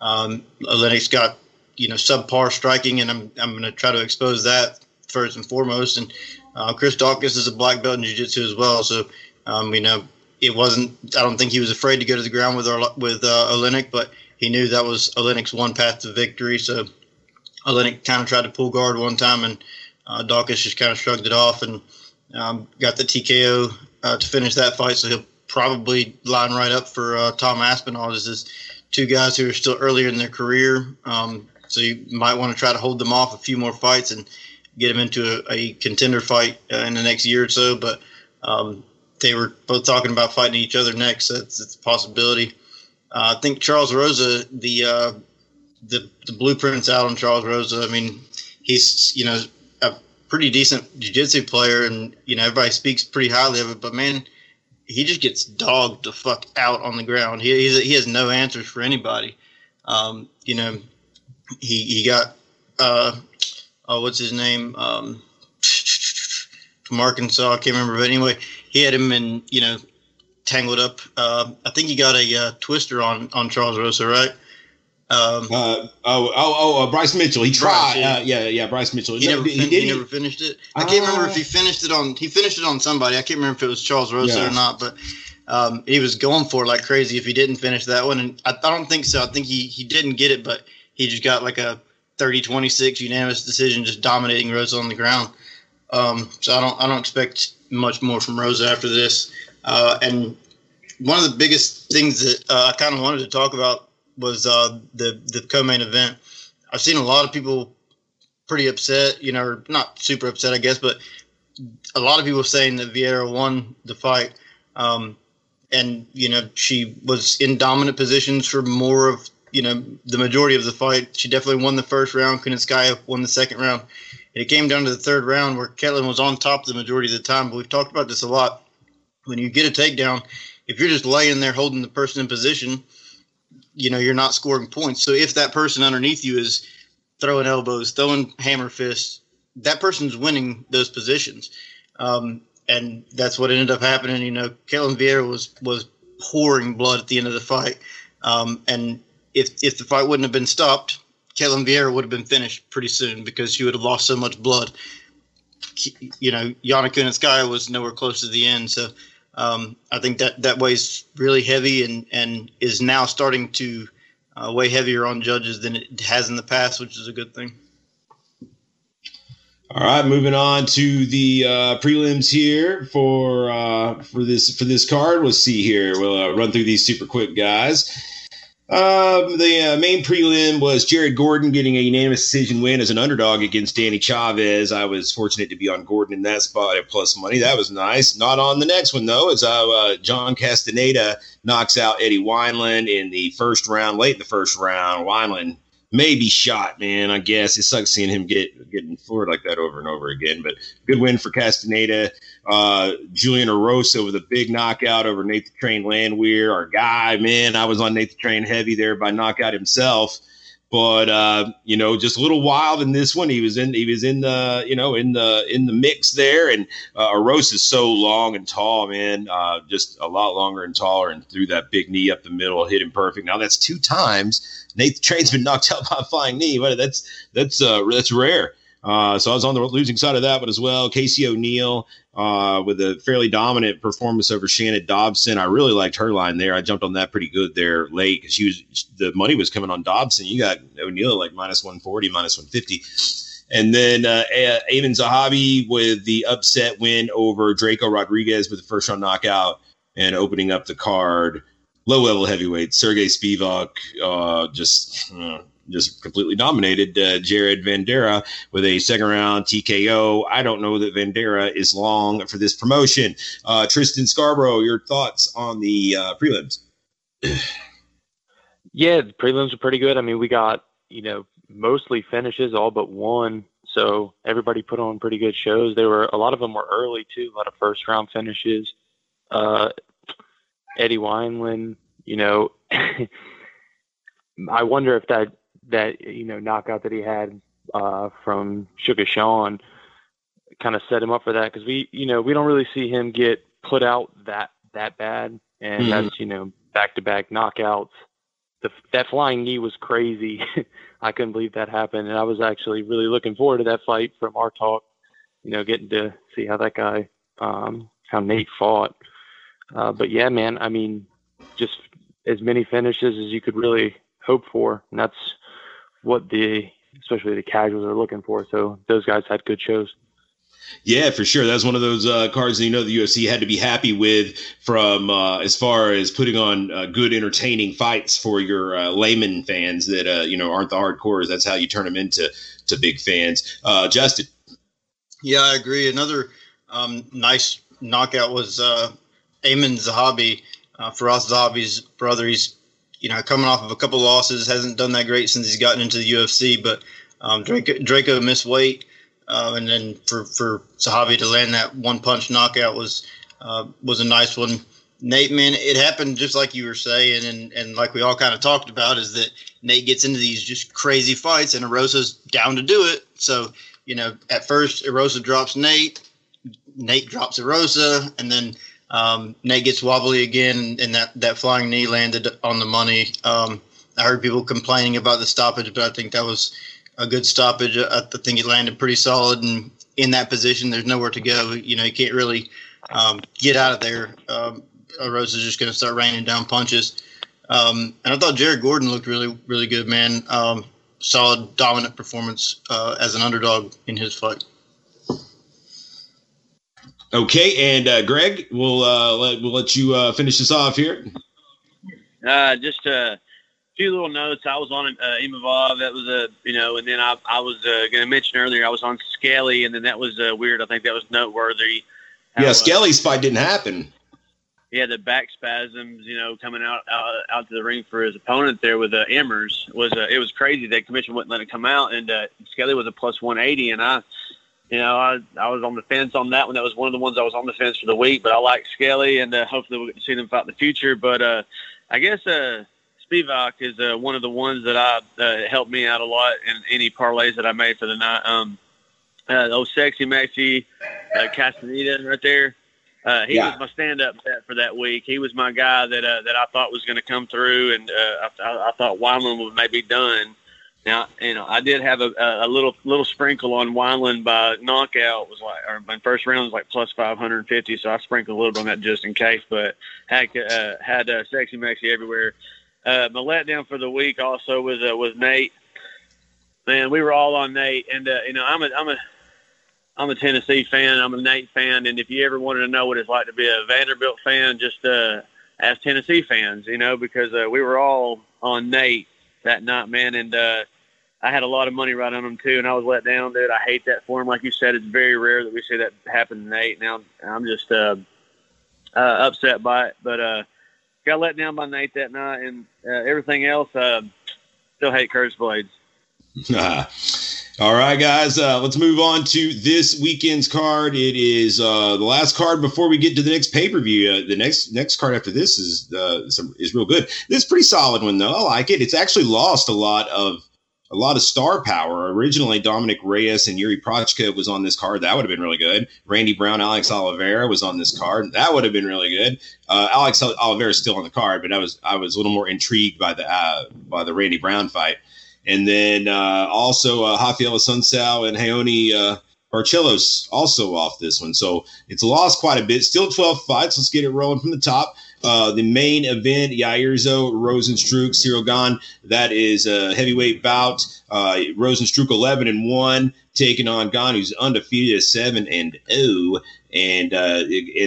Oleinik's got subpar striking, and I'm going to try to expose that first and foremost. And Chris Daukaus is a black belt in jiu-jitsu as well, so it wasn't. I don't think he was afraid to go to the ground with Oleinik, but he knew that was Oleinik's one path to victory. So Oleinik kind of tried to pull guard one time, and Daukaus just kind of shrugged it off and got the TKO to finish that fight. So he'll probably line right up for Tom Aspinall. This is two guys who are still earlier in their career. So you might want to try to hold them off a few more fights and get them into a contender fight in the next year or so. But they were both talking about fighting each other next. So it's a possibility. I think Charles Rosa, the blueprint's out on Charles Rosa. I mean, he's a pretty decent jiu-jitsu player, and everybody speaks pretty highly of it. But man, he just gets dogged the fuck out on the ground. He has no answers for anybody. He got what's his name from Arkansas? I can't remember, but anyway, he had him in tangled up. I think he got a twister on Charles Rosa, right? Bryce Mitchell. He tried. Bryce Mitchell. He never finished it. I can't remember if he finished it on somebody. I can't remember if it was Charles Rosa or not, but he was going for it like crazy if he didn't finish that one. And I don't think so. I think he didn't get it, but he just got like a 30-26 unanimous decision, just dominating Rosa on the ground. So I don't expect much more from Rosa after this. And one of the biggest things that I kind of wanted to talk about was the co-main event. I've seen a lot of people pretty upset, or not super upset, I guess, but a lot of people saying that Vieira won the fight. And, she was in dominant positions for more of, the majority of the fight. She definitely won the first round. Kunitskaya won the second round. And it came down to the third round where Ketla was on top the majority of the time. But we've talked about this a lot. When you get a takedown, if you're just laying there holding the person in position, you're not scoring points. So if that person underneath you is throwing elbows, throwing hammer fists, that person's winning those positions. And that's what ended up happening. Ketla Vieira was pouring blood at the end of the fight. And if the fight wouldn't have been stopped, Ketla Vieira would have been finished pretty soon because she would have lost so much blood. Yana Kunitskaya was nowhere close to the end. So, I think that weighs really heavy and is now starting to weigh heavier on judges than it has in the past, which is a good thing. All right, moving on to the prelims here for this card. We'll see here. We'll run through these super quick, guys. The main prelim was Jared Gordon getting a unanimous decision win as an underdog against Danny Chavez. I was fortunate to be on Gordon in that spot at plus money. That was nice. Not on the next one, though, as John Castaneda knocks out Eddie Wineland in the first round, late in the first round. Wineland may be shot, man, I guess. It sucks seeing him getting floored like that over and over again. But good win for Castaneda. Julian Erosa with a big knockout over Nathan Train Landwehr. Our guy, man, I was on Nathan Train heavy there by knockout himself. But just a little wild in this one. He was in the mix there. And Erosa is so long and tall, man, just a lot longer and taller. And threw that big knee up the middle, hit him perfect. Now that's two times Nathan Train's been knocked out by a flying knee. But that's rare. So I was on the losing side of that one as well. Casey O'Neill with a fairly dominant performance over Shannon Dobson. I really liked her line there. I jumped on that pretty good there late because the money was coming on Dobson. You got O'Neill like -140, -150. And then Amin Zahabi with the upset win over Draco Rodriguez with the first round knockout and opening up the card. Low-level heavyweight, Sergey Spivak just completely dominated Jared Vandera with a second-round TKO. I don't know that Vandera is long for this promotion. Tristan Scarborough, your thoughts on the prelims? Yeah, the prelims are pretty good. I mean, we got, mostly finishes, all but one. So everybody put on pretty good shows. A lot of them were early, too, a lot of first-round finishes. Eddie Wineland, I wonder if that knockout that he had from Sugar Sean kind of set him up for that, because we don't really see him get put out that bad, and that's back-to-back knockouts. That flying knee was crazy. I couldn't believe that happened, and I was actually really looking forward to that fight from our talk. Getting to see how that guy, how Nate fought. But yeah, man, I mean, just as many finishes as you could really hope for, and that's what especially the casuals are looking for. So those guys had good shows. Yeah, for sure. That's one of those cards that the UFC had to be happy with from as far as putting on good, entertaining fights for your layman fans that aren't the hardcores. That's how you turn them into big fans. Justin. Yeah, I agree. Another nice knockout was Amin Zahabi, Firas Zahabi's brother. He's coming off of a couple losses, hasn't done that great since he's gotten into the UFC. But Draco missed weight, and then for Zahabi to land that one punch knockout was a nice one. Nate, man, it happened just like you were saying, and like we all kind of talked about, is that Nate gets into these just crazy fights, and Erosa's down to do it. So at first Erosa drops Nate drops Erosa, and then Nate gets wobbly again, and that flying knee landed on the money. I heard people complaining about the stoppage, but I think that was a good stoppage. I think he landed pretty solid, and in that position, there's nowhere to go. You know, you can't really get out of there. Rosa's just going to start raining down punches. And I thought Jared Gordon looked really, really good, man. Solid, dominant performance as an underdog in his fight. Okay, and Greg, we'll let you finish this off here. Just a few little notes. I was on Imavov. That was and then I was going to mention earlier I was on Skelly, and then that was weird. I think that was noteworthy. Skelly's fight didn't happen. Yeah, the back spasms, coming out to the ring for his opponent there with Emmers it was crazy. The commission wouldn't let it come out, and Skelly was a plus 180, and I was on the fence on that one. That was one of the ones I was on the fence for the week, but I like Skelly, and hopefully we'll get to see them fight in the future. But I guess Spivak is one of the ones that helped me out a lot in any parlays that I made for the night. Old Sexy Maxi Castaneda right there. He was my stand-up bet for that week. He was my guy that I thought was going to come through, and I thought Wineland was maybe done. Now, I did have a little sprinkle on Wineland by knockout. My first round was like plus 550, so I sprinkled a little bit on that just in case. But had Sexy Maxi everywhere. My letdown for the week also was Nate. Man, we were all on Nate, and I'm a Tennessee fan. I'm a Nate fan, and if you ever wanted to know what it's like to be a Vanderbilt fan, just ask Tennessee fans. Because we were all on Nate that night, man, and I had a lot of money right on him too, and I was let down, dude. I hate that for him. Like you said, it's very rare that we see that happen to Nate. Now I'm just upset by it, but got let down by Nate that night, and everything else. Still hate Curtis Blaydes. All right, guys, let's move on to this weekend's card. It is the last card before we get to the next pay-per-view. The next card after this is real good. This is a pretty solid one, though. I like it. It's actually lost a lot of star power. Originally, Dominic Reyes and Yuri Prochka was on this card. That would have been really good. Randy Brown, Alex Oliveira was on this card. That would have been really good. Alex Oliveira is still on the card, but I was a little more intrigued by the Randy Brown fight. And then also Rafael Sunsao and Hayone Barcelos also off this one. So it's lost quite a bit. Still 12 fights. Let's get it rolling from the top. The main event, Yairzo Rozenstruik, Ciryl Gane. That is a heavyweight bout. Rozenstruik 11-1, taking on Gane, who's undefeated at 7-0. And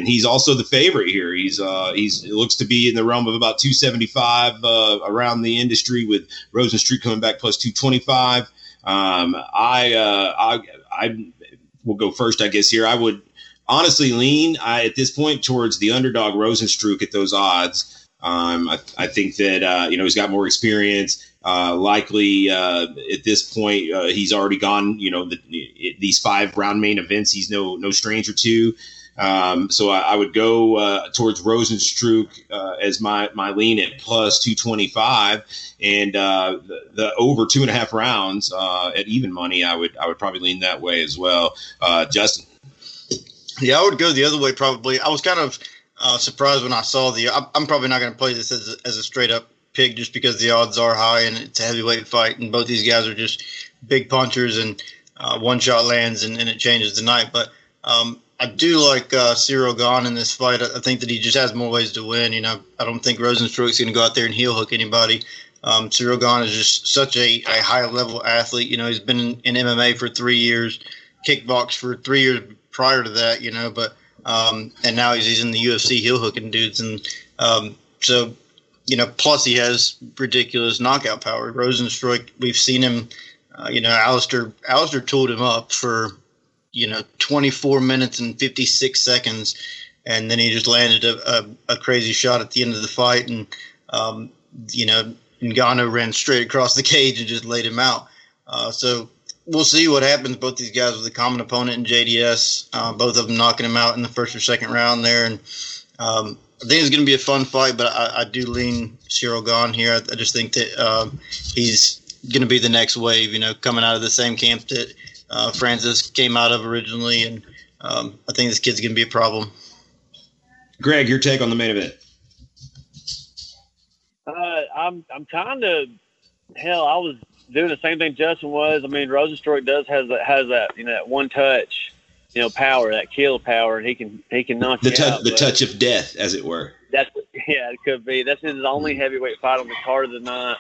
he's also the favorite here. He looks to be in the realm of about 275 around the industry, with Rozenstruik coming back plus 225. I will go first, I guess. Here I would honestly lean at this point towards the underdog Rozenstruik at those odds. I think that he's got more experience. Likely at this point, he's already gone. These 5-round main events, he's no stranger to. So I would go towards Rozenstruik as my lean at plus 225, and the over 2.5 rounds at even money. I would probably lean that way as well. Justin. Yeah, I would go the other way probably. I was kind of surprised when I saw I'm probably not going to play this as a straight up pick just because the odds are high and it's a heavyweight fight, and both these guys are just big punchers, and one shot lands and it changes the night. But I do like Ciryl Gane in this fight. I think that he just has more ways to win. I don't think Rozenstruik's going to go out there and heel hook anybody. Ciryl Gane is just such a high level athlete. He's been in MMA for 3 years, kickbox for 3 years prior to that. And now he's in the UFC heel hooking dudes, and so. Plus he has ridiculous knockout power. Rozenstruik, we've seen him, Alistair tooled him up for, 24 minutes and 56 seconds. And then he just landed a crazy shot at the end of the fight. And, Ngannou ran straight across the cage and just laid him out. So we'll see what happens. Both these guys with a common opponent in JDS, both of them knocking him out in the first or second round there. And, I think it's going to be a fun fight, but I do lean Ciryl Gane here. I just think that he's going to be the next wave, coming out of the same camp that Francis came out of originally, and I think this kid's going to be a problem. Greg, your take on the main event. I'm kind of, hell, I was doing the same thing Justin was. I mean, Rosenstruik has that, you know, that one touch, you know, power, that kill power, and he can knock you out. The touch of death, as it were. Yeah, it could be. That's his only heavyweight fight on the card of the night.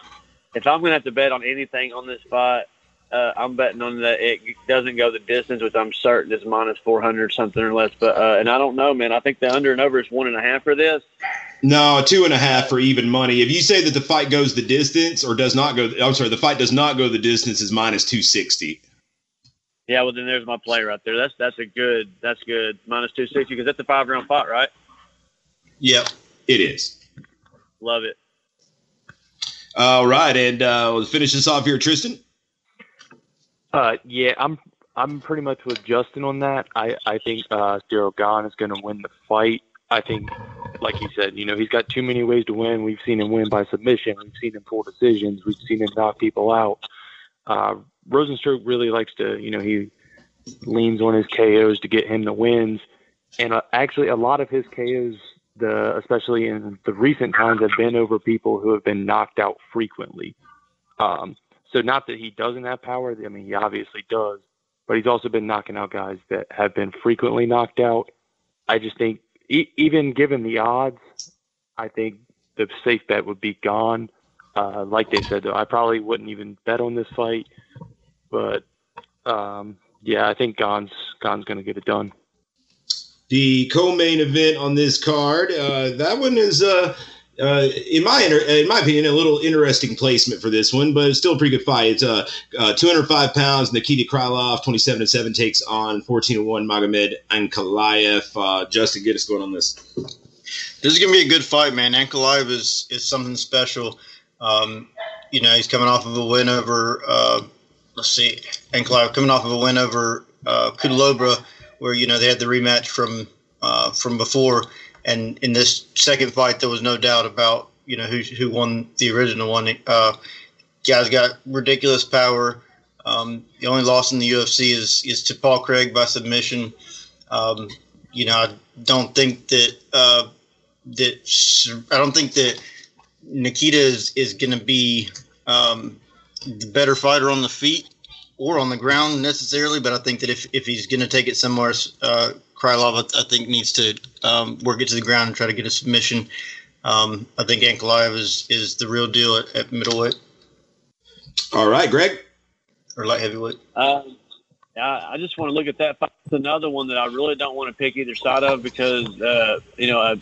If I'm going to have to bet on anything on this fight, I'm betting on that it doesn't go the distance, which I'm certain is minus 400 something or less. But and I don't know, man. I think the under and over is 1.5 for this. No, 2.5 for even money. If you say that the fight goes the distance or does not go, I'm sorry, the fight does not go the distance is minus 260. Yeah, well then there's my play right there. That's good minus 260 because that's a 5-round fight, right? Yep, it is. Love it. All right, and we'll finish this off here, Tristan. Yeah, I'm pretty much with Justin on that. I think Ciryl Gane is going to win the fight. I think, like he said, you know, he's got too many ways to win. We've seen him win by submission. We've seen him pull decisions. We've seen him knock people out. Rosenstruik really likes to, you know, he leans on his KOs to get him the wins. And actually, a lot of his KOs, especially in the recent times, have been over people who have been knocked out frequently. So not that he doesn't have power. I mean, he obviously does, but he's also been knocking out guys that have been frequently knocked out. I just think, even given the odds, I think the safe bet would be Gane. Like they said, though, I probably wouldn't even bet on this fight. But, yeah, I think Gane's going to get it done. The co-main event on this card, that one is in my opinion, a little interesting placement for this one, but it's still a pretty good fight. It's 205 pounds. Nikita Krylov, 27-7, takes on 14-1 Magomed Ankalaev. Justin, get us going on this. This is going to be a good fight, man. Ankalaev is something special. You know, he's coming off of a win over. Ankalaev coming off of a win over Kudalobra, where you know they had the rematch from before. And in this second fight, there was no doubt about, you know, who won the original one. Guy's got ridiculous power. The only loss in the UFC is to Paul Craig by submission. You know, I don't think that Nikita is going to be the better fighter on the feet or on the ground necessarily. But I think that if he's going to take it somewhere, Krylov, I think, needs to work it to the ground and try to get a submission. I think Ankalaev is the real deal at middleweight. All right, Greg. Or light heavyweight. I just want to look at that fight. It's another one that I really don't want to pick either side of because, you know,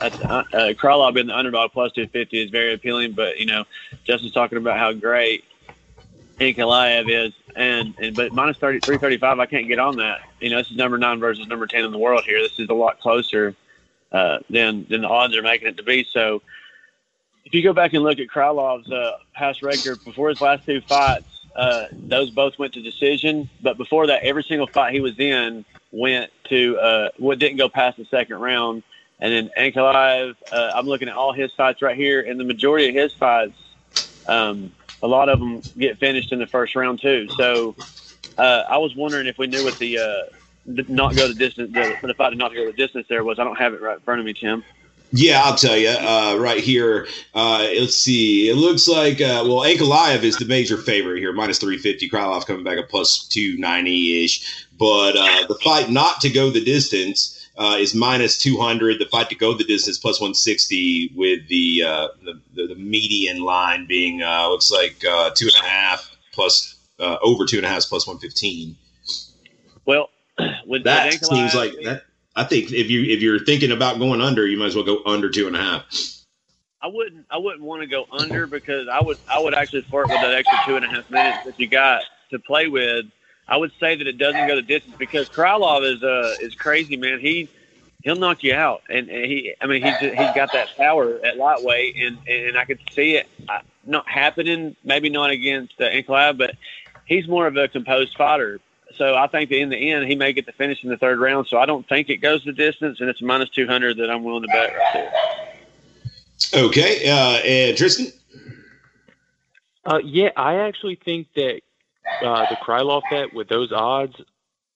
Krylov being the underdog plus 250 is very appealing. But, you know, Justin's talking about how great Ankalaev is. But minus 335, I can't get on that. You know, this is number 9 versus number 10 in the world here. This is a lot closer than the odds are making it to be. So, if you go back and look at Krylov's past record before his last 2 fights, those both went to decision. But before that, every single fight he was in went to didn't go past the second round. And then Ankalaev, I'm looking at all his fights right here, and the majority of his fights. A lot of them get finished in the first round too. So I was wondering if we knew what the fight did not go the distance there was. I don't have it right in front of me, Tim. Yeah, I'll tell you right here. Let's see. It looks like Ankalaev is the major favorite here, minus 350. Krylov coming back at plus 290 ish. But the fight not to go the distance. Is minus 200. The fight to go the distance plus 160 with the median line being looks like 2.5 plus over 2.5 is plus 115. Well, with that seems like that. I think if you're thinking about going under, you might as well go under 2.5. I wouldn't want to go under because I would actually flirt with that extra 2.5 minutes that you got to play with. I would say that it doesn't go the distance because Krylov is crazy, man. He'll knock you out, and he's got that power at lightweight, and I could see it not happening. Maybe not against Ankalaev, but he's more of a composed fighter. So I think that in the end, he may get the finish in the third round. So I don't think it goes the distance, and it's minus 200 that I'm willing to bet right there. Okay, and Tristan. Yeah, I actually think that. The Krylov bet with those odds,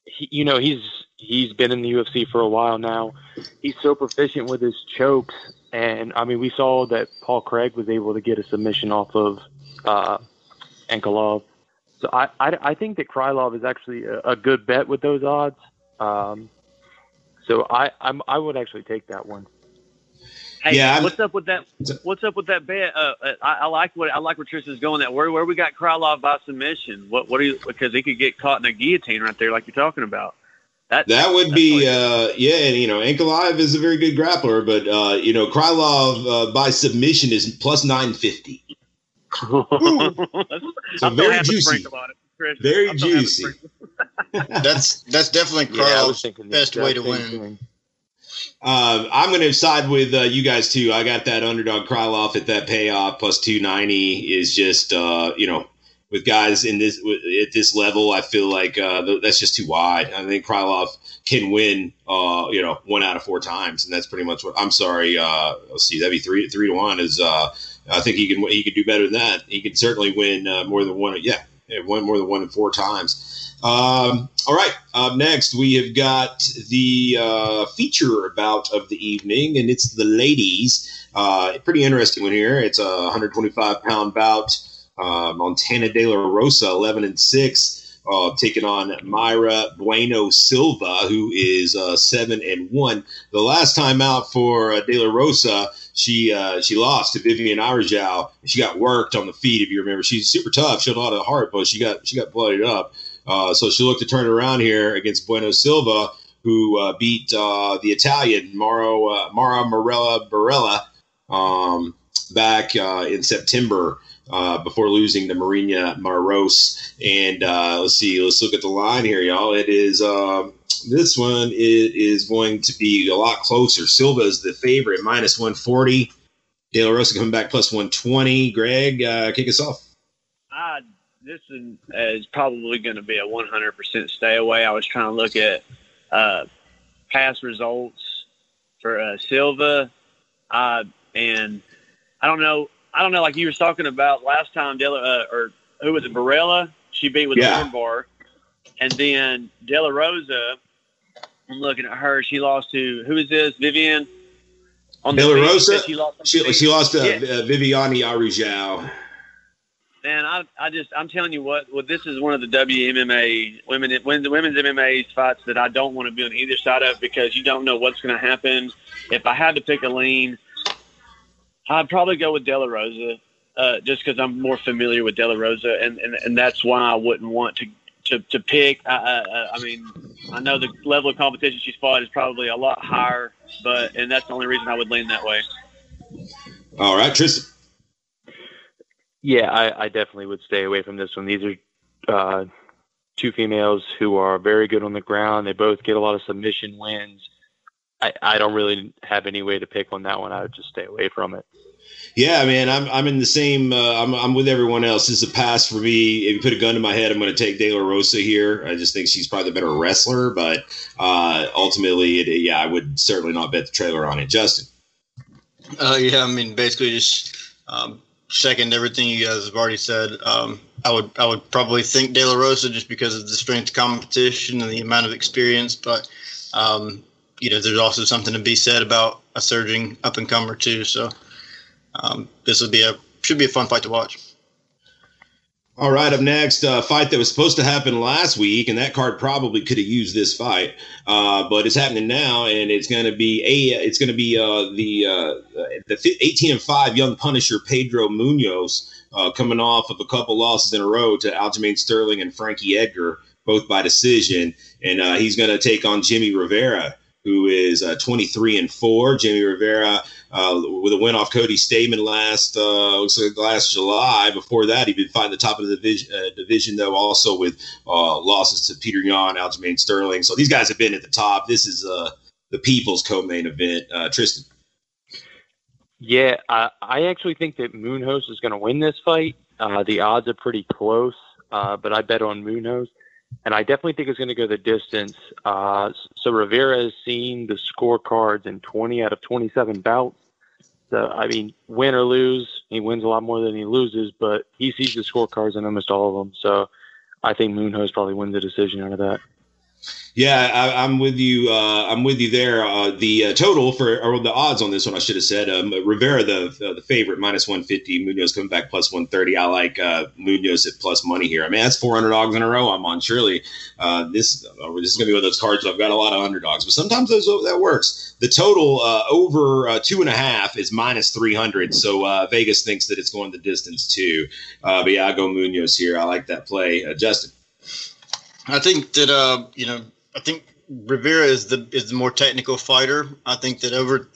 he, you know, he's He's been in the UFC for a while now. He's so proficient with his chokes. And, I mean, we saw that Paul Craig was able to get a submission off of Ankalaev. So I think that Krylov is actually a good bet with those odds. So I would actually take that one. Hey, yeah, what's up with that? What's up with that bet? I like what Tristan's going. That where we got Krylov by submission. What are you, because he could get caught in a guillotine right there, like you're talking about. That would be, and Ankalaev is a very good grappler, but Krylov by submission is plus 950. So very juicy. Very juicy. That's definitely Krylov's best way to win. I'm going to side with you guys too. I got that underdog Krylov at that payoff plus 290 is just with guys in this at this level, I feel like that's just too wide. I think Krylov can win, one out of four times, and that's pretty much what. I'm sorry, let's see, that'd be 3-1 is. I think he could do better than that. He could certainly win more than one. Yeah, won more than one and four times. All right. Next, we have got the feature bout of the evening, and it's the ladies. Pretty interesting one here. It's a 125-pound bout. Montana De La Rosa, 11-6, taking on Myra Bueno Silva, who is 7-1. The last time out for De La Rosa, she lost to Vivian Arajau. She got worked on the feet, if you remember. She's super tough. She had a lot of heart, but she got bloodied up. So she looked to turn around here against Bueno Silva, who beat the Italian Mara Morella Barella back in September before losing to Marina Maros. And let's look at the line here, y'all. It is this one. It is going to be a lot closer. Silva is the favorite, minus 140. De La Rosa coming back plus 120. Greg, kick us off. This is probably going to be a 100% stay away. I was trying to look at past results for Silva, and I don't know. Like you were talking about last time, or who was it? Barella. She beat with the armbar, and then De La Rosa. I'm looking at her. She lost to who is this? Vivian. On De La Rosa. She lost to Viviane Arujao. Man, I'm telling you what. Well, this is one of the WMMA women's MMA fights that I don't want to be on either side of, because you don't know what's going to happen. If I had to pick a lean, I'd probably go with De La Rosa, just because I'm more familiar with De La Rosa, and that's why I wouldn't want to pick. I mean, I know the level of competition she's fought is probably a lot higher, and that's the only reason I would lean that way. All right, Tristan. Yeah, I definitely would stay away from this one. These are two females who are very good on the ground. They both get a lot of submission wins. I don't really have any way to pick on that one. I would just stay away from it. Yeah, man, I'm in the same. I'm with everyone else. This is a pass for me. If you put a gun to my head, I'm going to take De La Rosa here. I just think she's probably the better wrestler, but ultimately, I would certainly not bet the trailer on it. Justin. Yeah, I mean, basically just. Second, everything you guys have already said. I would probably think De La Rosa just because of the strength of competition and the amount of experience. But there's also something to be said about a surging up and comer too. So this should be a fun fight to watch. All right, up next, a fight that was supposed to happen last week, and that card probably could have used this fight, but it's happening now, and it's going to be the 18-5 young Punisher Pedro Munoz coming off of a couple losses in a row to Aljamain Sterling and Frankie Edgar, both by decision, and he's going to take on Jimmy Rivera, who is 23-4. Jimmy Rivera with a win off Cody Stamann last July. Before that, he'd been fighting the top of the division, though, also with losses to Peter Yan, Aljamain Sterling. So these guys have been at the top. This is the People's co-main event. Tristan. Yeah, I actually think that Munoz is going to win this fight. The odds are pretty close, but I bet on Munoz. And I definitely think it's going to go the distance. So Rivera has seen the scorecards in 20 out of 27 bouts. So, I mean, win or lose, he wins a lot more than he loses, but he sees the scorecards in almost all of them. So I think Munoz probably wins the decision out of that. Yeah, I'm with you. I'm with you there. The total for or the odds on this one, I should have said Rivera, the favorite, -150. Munoz coming back +130. I like Munoz at plus money here. I mean, that's four underdogs in a row I'm on. Surely this is going to be one of those cards. I've got a lot of underdogs, but sometimes that works. The total over 2.5 is -300. So Vegas thinks that it's going the distance too. But yeah, I go Munoz here. I like that play, Justin. I think that I think Rivera is the more technical fighter. I think that over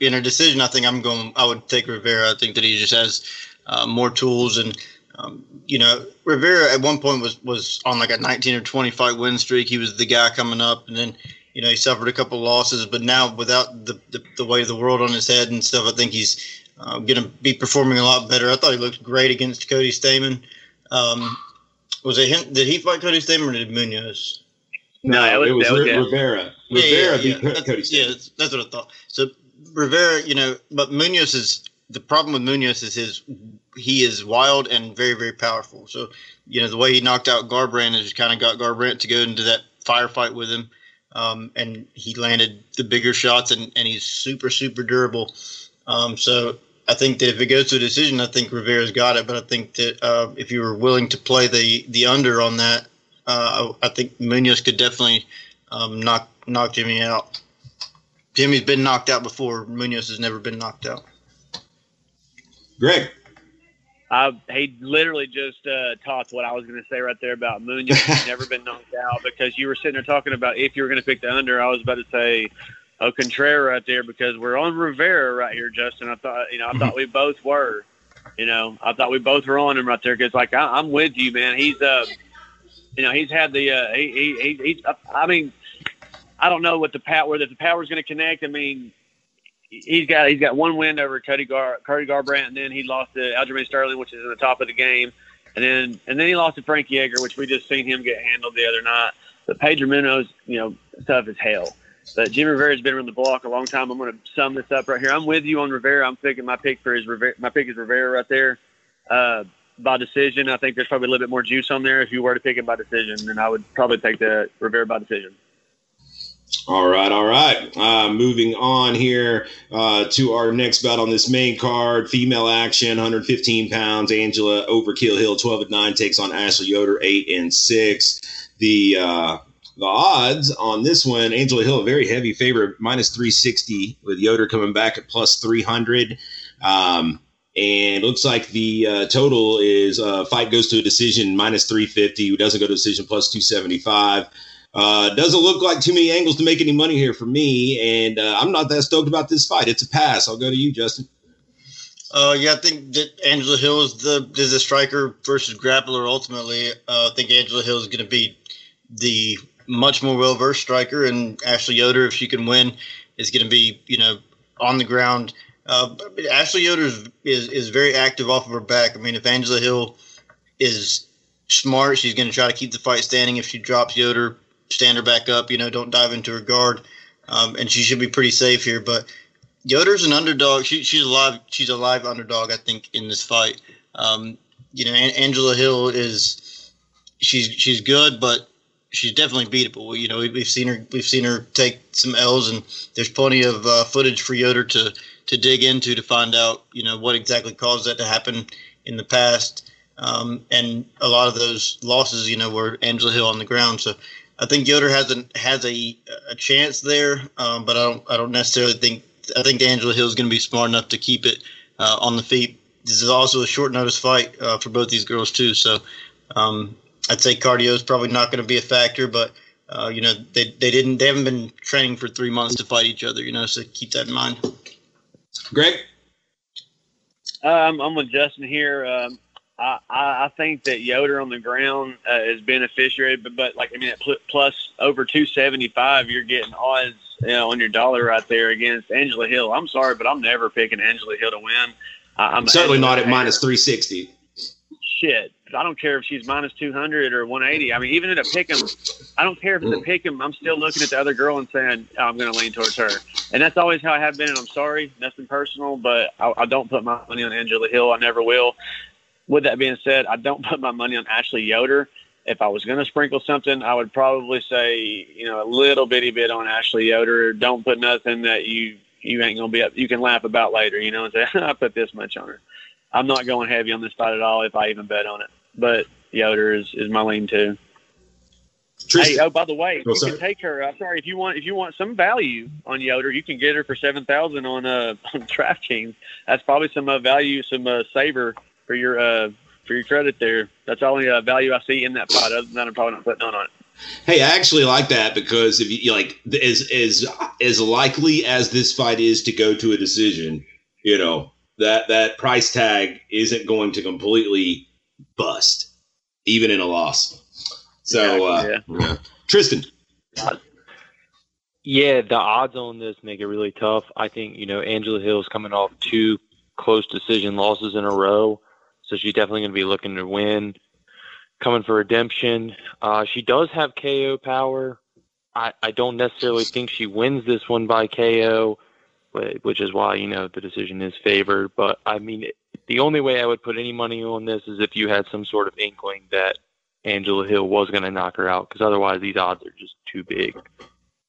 in a decision, I would take Rivera. I think that he just has more tools, and Rivera at one point was on like a 19 or 20 fight win streak. He was the guy coming up, and then he suffered a couple losses, but now without the weight of the world on his head and stuff, I think he's going to be performing a lot better. I thought he looked great against Cody Stamen. Was it him? Did he fight Cody Stamen or did Munoz? No, it was Rivera. Rivera beat Cody Stamen. Yeah, that's what I thought. So Rivera, but Munoz is the problem with Munoz is he is wild and very, very powerful. So, the way he knocked out Garbrandt is kind of got Garbrandt to go into that firefight with him. And he landed the bigger shots and he's super, super durable. So I think that if it goes to a decision, I think Rivera's got it. But I think that if you were willing to play the under on that, I think Munoz could definitely knock Jimmy out. Jimmy's been knocked out before. Munoz has never been knocked out. Greg. He literally just taught what I was going to say right there about Munoz. He's never been knocked out because you were sitting there talking about if you were going to pick the under. I was about to say – Oh, Contreras right there, because we're on Rivera right here, Justin. I thought we both were. I thought we both were on him right there because, I'm with you, man. He's he's had the I don't know what whether the power's going to connect. I mean, he's got one win over Cody Garbrandt, and then he lost to Aljamain Sterling, which is in the top of the game, and then he lost to Frank Yeager, which we just seen him get handled the other night. But Pedro Munoz, tough as hell. But Jimmy Rivera's been around the block a long time. I'm going to sum this up right here. I'm with you on Rivera. I'm picking my pick is Rivera right there by decision. I think there's probably a little bit more juice on there. If you were to pick it by decision, then I would probably take the Rivera by decision. All right. Moving on here to our next bout on this main card. Female action, 115 pounds. Angela Overkill Hill, 12-9, takes on Ashley Yoder, 8-6. The odds on this one, Angela Hill, a very heavy favorite, -360, with Yoder coming back at +300. And it looks like the total is fight goes to a decision, -350. Who doesn't go to a decision, +275. Doesn't look like too many angles to make any money here for me, and I'm not that stoked about this fight. It's a pass. I'll go to you, Justin. I think that Angela Hill is the striker versus grappler ultimately. I think Angela Hill is going to be the much more well-versed striker, and Ashley Yoder, if she can win, is going to be, on the ground. Ashley Yoder is very active off of her back. I mean, if Angela Hill is smart, she's going to try to keep the fight standing. If she drops Yoder, stand her back up, don't dive into her guard. And she should be pretty safe here. But Yoder's an underdog. She's a live underdog, I think, in this fight. Angela Hill is – she's good, but – she's definitely beatable. We've seen her take some L's, and there's plenty of footage for Yoder to dig into to find out, what exactly caused that to happen in the past. And a lot of those losses, were Angela Hill on the ground. So I think Yoder has a chance there, but I don't necessarily think. I think Angela Hill is going to be smart enough to keep it on the feet. This is also a short notice fight for both these girls too. So. I'd say cardio is probably not going to be a factor, but they haven't been training for 3 months to fight each other, so keep that in mind. Greg, I'm with Justin here. I think that Yoder on the ground is beneficiary, but at plus over 275, you're getting odds on your dollar right there against Angela Hill. I'm sorry, but I'm never picking Angela Hill to win. I'm certainly not at -360. Shit. I don't care if she's -200 or 180. I mean, even in a pick'em, I don't care if it's a pick'em. I'm still looking at the other girl and saying, I'm going to lean towards her. And that's always how I have been. And I'm sorry, nothing personal, but I don't put my money on Angela Hill. I never will. With that being said, I don't put my money on Ashley Yoder. If I was going to sprinkle something, I would probably say, you know, a little bitty bit on Ashley Yoder. Don't put nothing that you ain't going to be up. You can laugh about later, you know, and say, I put this much on her. I'm not going heavy on this fight at all if I even bet on it. But Yoder is my lean to. Hey, oh, by the way, you can take her. I'm sorry, if you want some value on Yoder, you can get her for $7,000 on DraftKings. That's probably some value, some saver for your credit there. That's the only value I see in that pot. Other than that, I'm probably not putting none on it. Hey, I actually like that because if you like, as likely as this fight is to go to a decision, you know that price tag isn't going to completely bust, even in a loss. So, yeah. Tristan. Yeah, the odds on this make it really tough. I think, you know, Angela Hill's coming off two close decision losses in a row, so she's definitely going to be looking to win, coming for redemption. She does have KO power. I don't necessarily think she wins this one by KO, which is why, you know, the decision is favored. But, I mean, the only way I would put any money on this is if you had some sort of inkling that Angela Hill was going to knock her out, because otherwise these odds are just too big.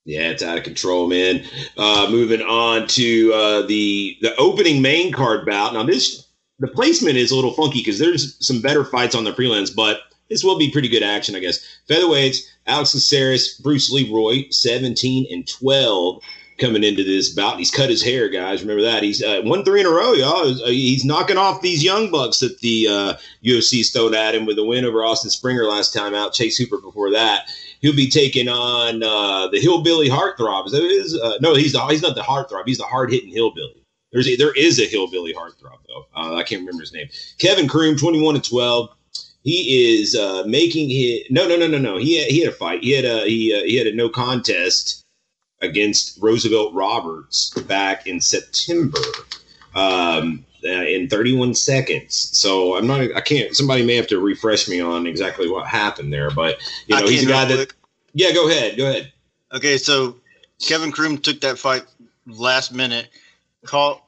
Yeah, it's out of control, man. Moving on to the opening main card bout. Now, the placement is a little funky because there's some better fights on the prelims, but this will be pretty good action, I guess. Featherweights, Alex Caceres, Bruce Leroy, 17-12 coming into this bout. He's cut his hair, guys. Remember that. He's won 3 in a row, y'all. He's knocking off these young bucks that the UFC's thrown at him with a win over Austin Springer last time out, Chase Hooper before that. He'll be taking on the hillbilly heartthrob. Is that his? No, he's not the heartthrob. He's the hard-hitting hillbilly. There is a hillbilly heartthrob, though. I can't remember his name. Kevin Kroom, 21-12. He is making his – no. He had a fight. He had a no contest against Roosevelt Roberts back in September in 31 seconds. So somebody may have to refresh me on exactly what happened there, but you know, he's a guy that, yeah, go ahead. Okay. So Kevin Kroom took that fight last minute, caught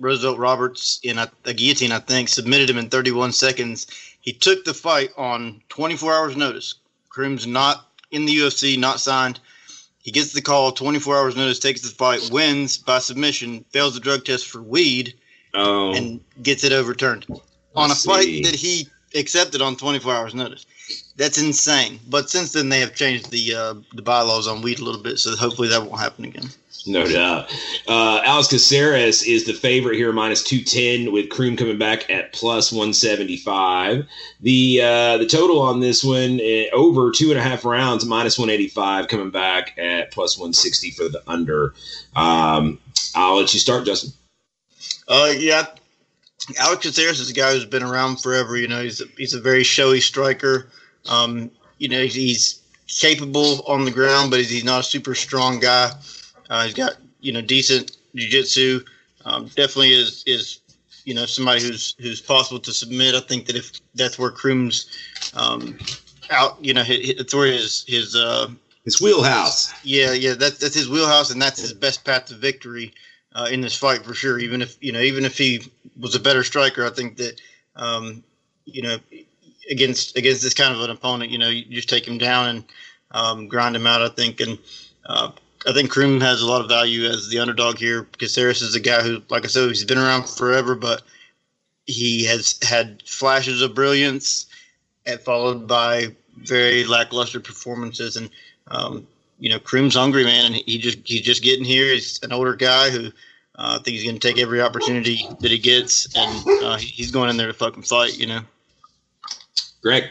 Roosevelt Roberts in a guillotine, I think, submitted him in 31 seconds. He took the fight on 24 hours notice. Kroom's not in the UFC, not signed. He gets the call, 24 hours notice, takes the fight, wins by submission, fails the drug test for weed, and gets it overturned on a fight that he accepted on 24 hours notice. That's insane. But since then, they have changed the bylaws on weed a little bit, so hopefully that won't happen again. No doubt. Alex Caceres is the favorite here, minus 210, with Kroom coming back at plus 175. The total on this one, over 2.5 rounds, minus 185, coming back at plus 160 for the under. I'll let you start, Justin. Yeah, Alex Caceres is a guy who's been around forever. You know, he's a very showy striker. You know, he's capable on the ground, but he's not a super strong guy. He's got, you know, decent jiu-jitsu. Definitely is you know, somebody who's possible to submit. I think that if that's where Kroom's out, you know, it's where his wheelhouse. Yeah, that's his wheelhouse, and that's his best path to victory in this fight for sure. Even if he was a better striker, I think that you know, against this kind of an opponent, you know, you just take him down and grind him out, I think, and. I think Kroom has a lot of value as the underdog here. Caceres is a guy who, like I said, he's been around forever, but he has had flashes of brilliance, and followed by very lackluster performances. And you know, Kroom's hungry, man, and he's just getting here. He's an older guy who I think he's going to take every opportunity that he gets, and he's going in there to fucking fight. You know, Greg.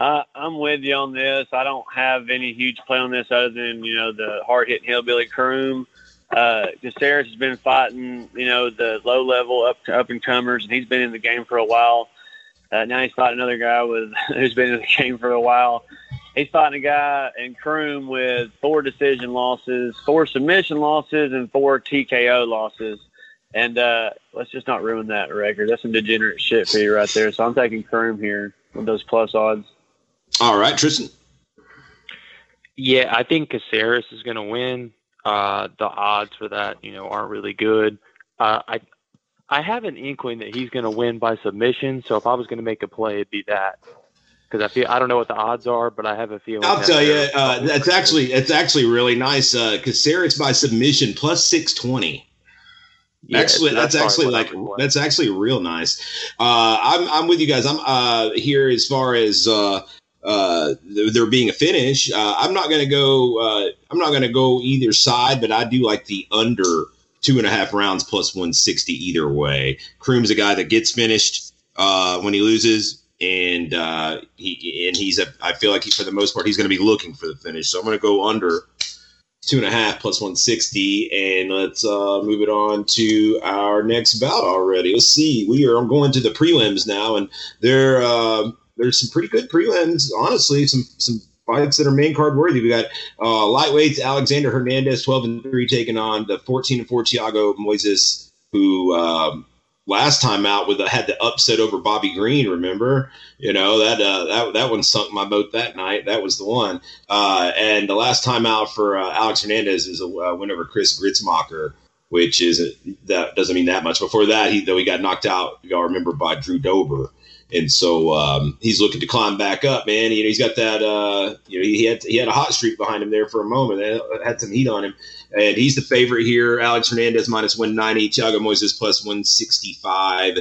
I'm with you on this. I don't have any huge play on this other than, you know, the hard-hitting hillbilly Kroom. Caceres has been fighting, you know, the low-level up-and-comers, and he's been in the game for a while. Now he's fighting another guy who's been in the game for a while. He's fighting a guy in Kroom with 4 decision losses, 4 submission losses, and 4 TKO losses. And let's just not ruin that record. That's some degenerate shit for you right there. So I'm taking Kroom here with those plus odds. All right, Tristan. Yeah, I think Caceres is going to win. The odds for that, you know, aren't really good. I have an inkling that he's going to win by submission, so if I was going to make a play, it'd be that. Because I don't know what the odds are, but I have a feeling. I'll tell you, it's actually really nice. Caceres by submission plus 620. Yeah, actually, that's actually real nice. I'm with you guys. I'm here as far as there being a finish. I'm not gonna go either side, but I do like the under 2.5 rounds plus 160 either way. Kroom's a guy that gets finished when he loses. And I feel like for the most part, he's going to be looking for the finish. So I'm going to go under 2.5 plus 160, and let's move it on to our next bout already. Let's see. I'm going to the prelims now, and there's some pretty good prelims. Honestly, some fights that are main card worthy. We got lightweights Alexander Hernandez 12-3 taking on the 14-4 Thiago Moises, who. Last time out had the upset over Bobby Green. Remember, that one sunk my boat that night. That was the one. And the last time out for Alex Hernandez is a win over Chris Gritzmacher, which that doesn't mean that much. Before that, he got knocked out. Y'all remember by Drew Dober, and so he's looking to climb back up, man. He's got that. He had a hot streak behind him there for a moment. They had some heat on him. And he's the favorite here. Alex Hernandez minus 190. Thiago Moises plus 165.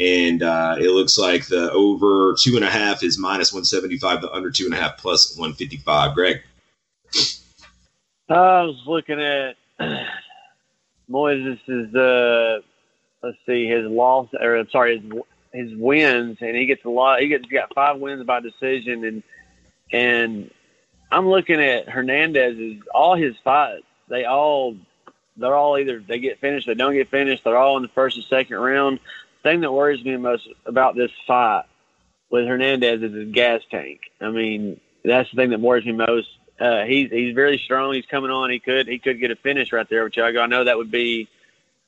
And it looks like the over 2.5 is minus 175. The under 2.5 plus 155. Greg? I was looking at Moises' his wins, and he gets a lot. He's got 5 wins by decision, and I'm looking at Hernandez's all his fights. They're all either they get finished, they don't get finished. They're all in the first and second round. The thing that worries me most about this fight with Hernandez is his gas tank. I mean, that's the thing that worries me most. He's very strong. He's coming on. He could get a finish right there with Thiago. I know that would be.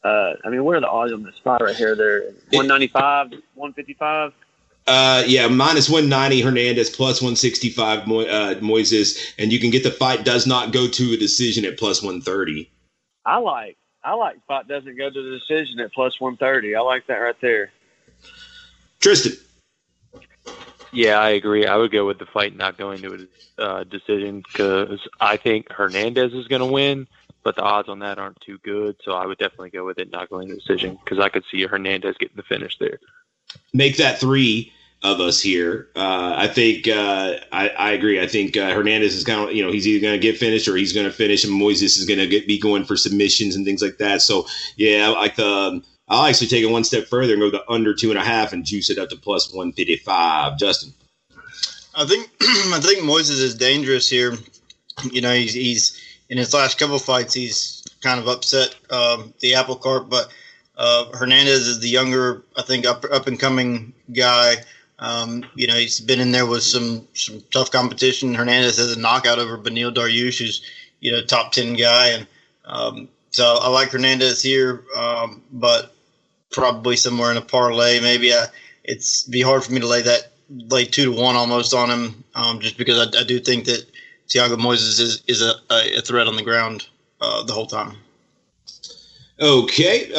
What are the odds on this fight right here? They're 195, 155. Yeah, minus 190 Hernandez, plus 165 Moises, and you can get the fight does not go to a decision at plus 130. I like fight doesn't go to the decision at plus 130. I like that right there. Tristan. Yeah, I agree. I would go with the fight not going to a decision because I think Hernandez is going to win, but the odds on that aren't too good, so I would definitely go with it not going to a decision because I could see Hernandez getting the finish there. Make that 3 of us here. I think I agree. I think Hernandez is kind of he's either going to get finished or he's going to finish, and Moises is going to be going for submissions and things like that. So yeah, I'll actually take it one step further and go to under 2.5 and juice it up to plus 155. Justin, I think Moises is dangerous here. He's in his last couple of fights he's kind of upset the apple cart, but. Hernandez is the younger, I think, up-and-coming guy. He's been in there with some tough competition. Hernandez has a knockout over Benil Dariush, who's, top 10 guy. And so I like Hernandez here, but probably somewhere in a parlay. Maybe it'd be hard for me to lay 2-1 almost on him just because I do think that Thiago Moises is a threat on the ground the whole time. Okay,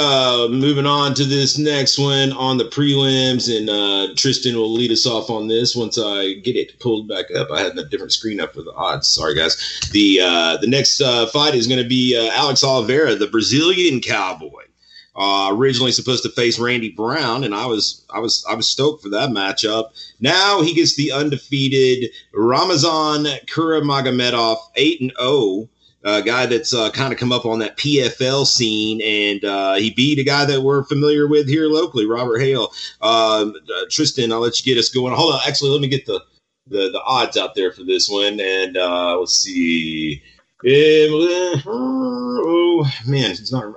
moving on to this next one on the prelims, and Tristan will lead us off on this once I get it pulled back up. I had a different screen up for the odds. Sorry, guys. The next fight is going to be Alex Oliveira, the Brazilian cowboy. Originally supposed to face Randy Brown, and I was stoked for that matchup. Now he gets the undefeated Ramazan Kuramagomedov, 8-0. A guy that's kind of come up on that PFL scene, and he beat a guy that we're familiar with here locally, Robert Hale. Tristan, I'll let you get us going. Hold on. Actually, let me get the odds out there for this one, and let's see. Oh, man, it's not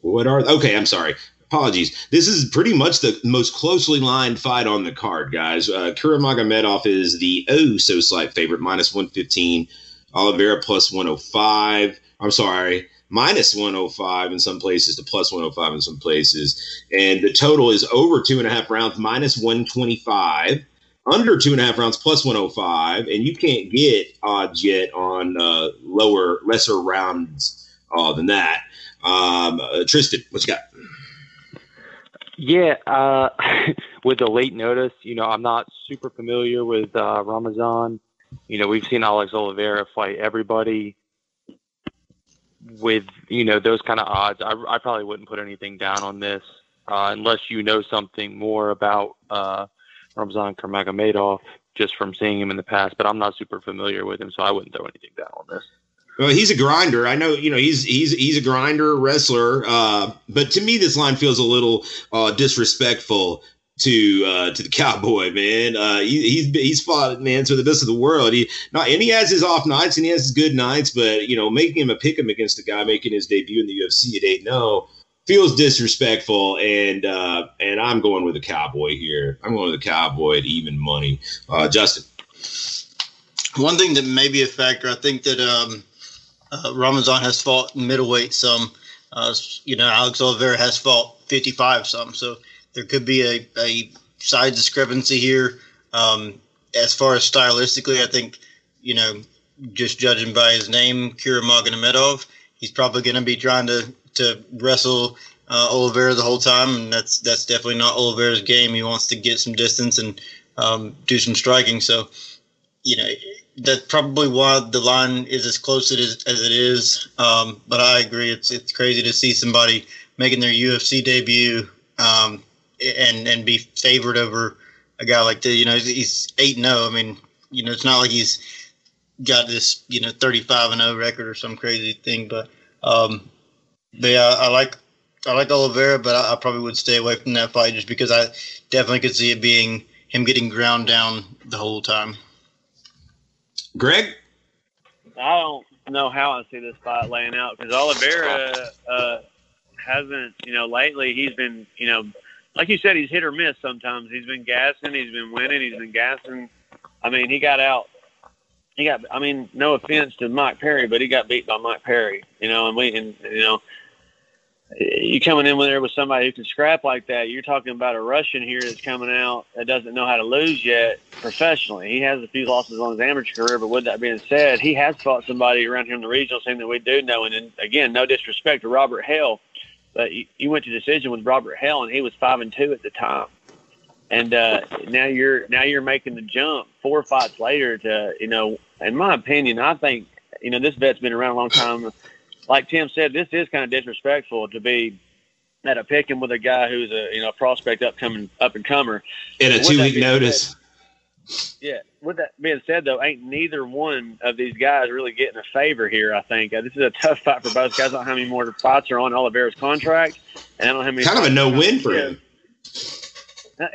what are – okay, I'm sorry. Apologies. This is pretty much the most closely lined fight on the card, guys. Kuramagomedov is the oh-so-slight favorite, minus 115. Oliveira plus 105. I'm sorry, minus 105 in some places to plus 105 in some places. And the total is over 2.5 rounds minus 125, under 2.5 rounds plus 105. And you can't get odds yet on lesser rounds than that. Tristan, what you got? Yeah, with the late notice, you know, I'm not super familiar with Ramazan. You know, we've seen Alex Oliveira fight everybody with, you know, those kind of odds. I probably wouldn't put anything down on this unless you know something more about Ramazan Kurmagomedov just from seeing him in the past. But I'm not super familiar with him, so I wouldn't throw anything down on this. Well, he's a grinder. I know, you know, he's a grinder wrestler. But to me, this line feels a little disrespectful to the cowboy, man. He's fought, man, to the best of the world. And he has his off nights and he has his good nights, but you know, making him a pick him against the guy making his debut in the UFC at 8-0 feels disrespectful. And I'm going with the cowboy here. I'm going with the cowboy at even money. Justin. One thing that may be a factor, I think that Ramazan has fought middleweight some. You know, Alex Oliveira has fought 55 some, so there could be a side discrepancy here. As far as stylistically, I think, you know, just judging by his name, Kurmagomedov, he's probably going to be trying to wrestle Oliveira the whole time, and that's definitely not Oliveira's game. He wants to get some distance and do some striking, so you know, that's probably why the line is as close as it is. But I agree, it's crazy to see somebody making their UFC debut and be favored over a guy like that. You know, he's 8-0. I mean, you know, it's not like he's got this, you know, 35-0 record or some crazy thing. But yeah, I like Oliveira, but I probably would stay away from that fight just because I definitely could see it being him getting ground down the whole time. Greg? I don't know how I see this fight laying out because Oliveira hasn't, you know, lately he's been, you know, like you said, he's hit or miss sometimes. He's been gassing, he's been winning, he's been gassing. I mean, he got, no offense to Mike Perry, but he got beat by Mike Perry, you know, and you know, you coming in there with somebody who can scrap like that, you're talking about a Russian here that's coming out that doesn't know how to lose yet professionally. He has a few losses on his amateur career, but with that being said, he has fought somebody around here in the regional team that we do know. And again, no disrespect to Robert Hale, but you went to decision with Robert Hale, and he was 5-2 at the time. And now you're making the jump 4 fights later to, you know, in my opinion, I think, you know, this vet's been around a long time. Like Tim said, this is kind of disrespectful to be at a pick-em with a guy who's a, you know, prospect up and comer. And a 2-week notice. Yeah. With that being said, though, ain't neither one of these guys really getting a favor here, I think. This is a tough fight for both guys. I don't know how many more fights are on Oliveira's contract. And I don't know how many. Kind of a no-win for him.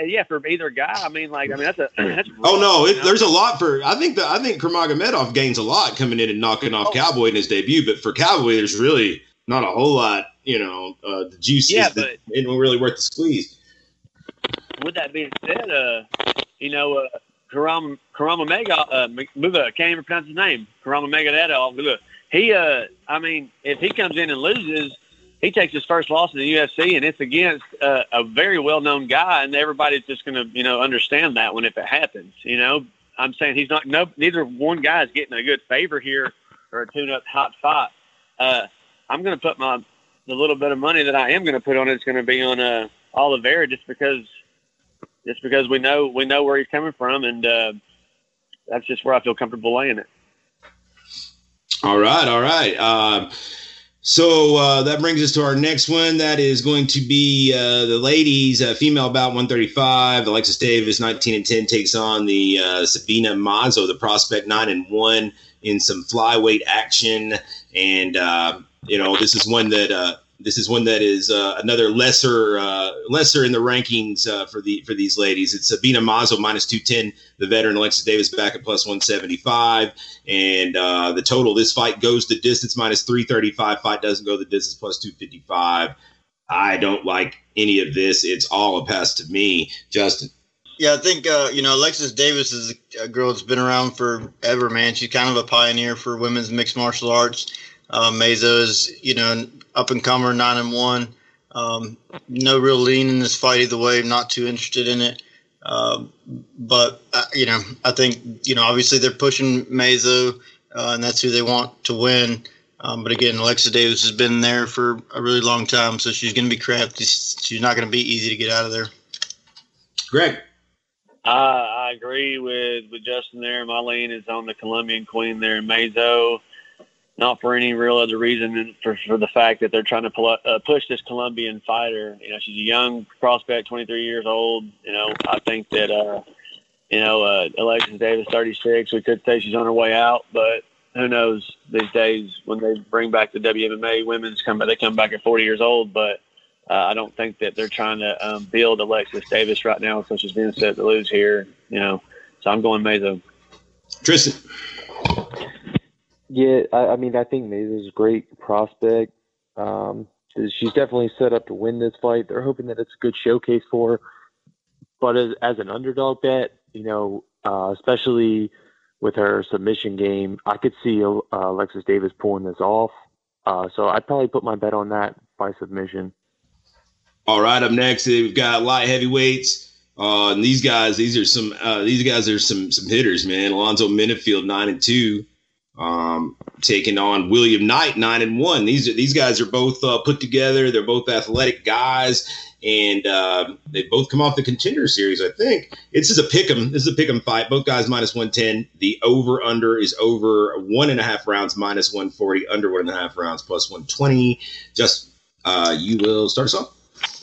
Yeah, for either guy. I mean, like, that's. Oh no, there's a lot for. I think Kurmagomedov gains a lot coming in and knocking off Cowboy in his debut, but for Cowboy, there's really not a whole lot. You know, the juice isn't really worth the squeeze. With that being said, you know, Kurmagomedov, I can't even pronounce his name. Kurmagomedov. He, I mean, if he comes in and loses. He takes his first loss in the UFC, and it's against a very well-known guy, and everybody's just going to, you know, understand that one if it happens. You know, I'm saying he's not. No, neither one guy is getting a good favor here or a tune-up hot fight. I'm going to put the little bit of money that I am going to put on it is going to be on Oliveira, just because we know where he's coming from, and that's just where I feel comfortable laying it. All right. So that brings us to our next one. That is going to be the ladies, female bout 135. Alexis Davis, 19-10, takes on the Sabina Mazo, the prospect 9-1 in some flyweight action. And you know, this is one that is another lesser in the rankings for these ladies. It's Sabina Mazo -210, the veteran. Alexis Davis back at +175, and the total this fight goes the distance -335. Fight doesn't go the distance +255. I don't like any of this. It's all a pass to me, Justin. Yeah, I think you know, Alexis Davis is a girl that's been around forever, man. She's kind of a pioneer for women's mixed martial arts. Mazo is, you know, up and comer, 9-1. No real lean in this fight either way. I'm not too interested in it. But, you know, I think, you know, obviously they're pushing Mazo, and that's who they want to win. But again, Alexa Davis has been there for a really long time, so she's going to be crafty. She's not going to be easy to get out of there. Greg? I agree with Justin there. My lean is on the Colombian queen there in Mazo, not for any real other reason than for the fact that they're trying to push this Colombian fighter. You know, she's a young prospect, 23 years old. You know, I think that, Alexis Davis, 36. We could say she's on her way out, but who knows these days when they bring back the WMMA women's comeback, they come back at 40 years old, but I don't think that they're trying to build Alexis Davis right now, so she's being set to lose here, you know. So I'm going Mazo. Tristan. Yeah, I mean, I think Mazo's a great prospect. She's definitely set up to win this fight. They're hoping that it's a good showcase for her. But as an underdog bet, you know, especially with her submission game, I could see Alexis Davis pulling this off. So I'd probably put my bet on that by submission. All right, up next, we've got light heavyweights. And these guys, these guys are some hitters, man. Alonzo Minifield, 9-2, taking on William Knight, 9-1. These guys are both put together. They're both athletic guys, and they both come off the Contender Series, I think. This is a pick'em fight. Both guys -110. The over/under is over 1.5 rounds -140. Under 1.5 rounds +120. Just you will start us off.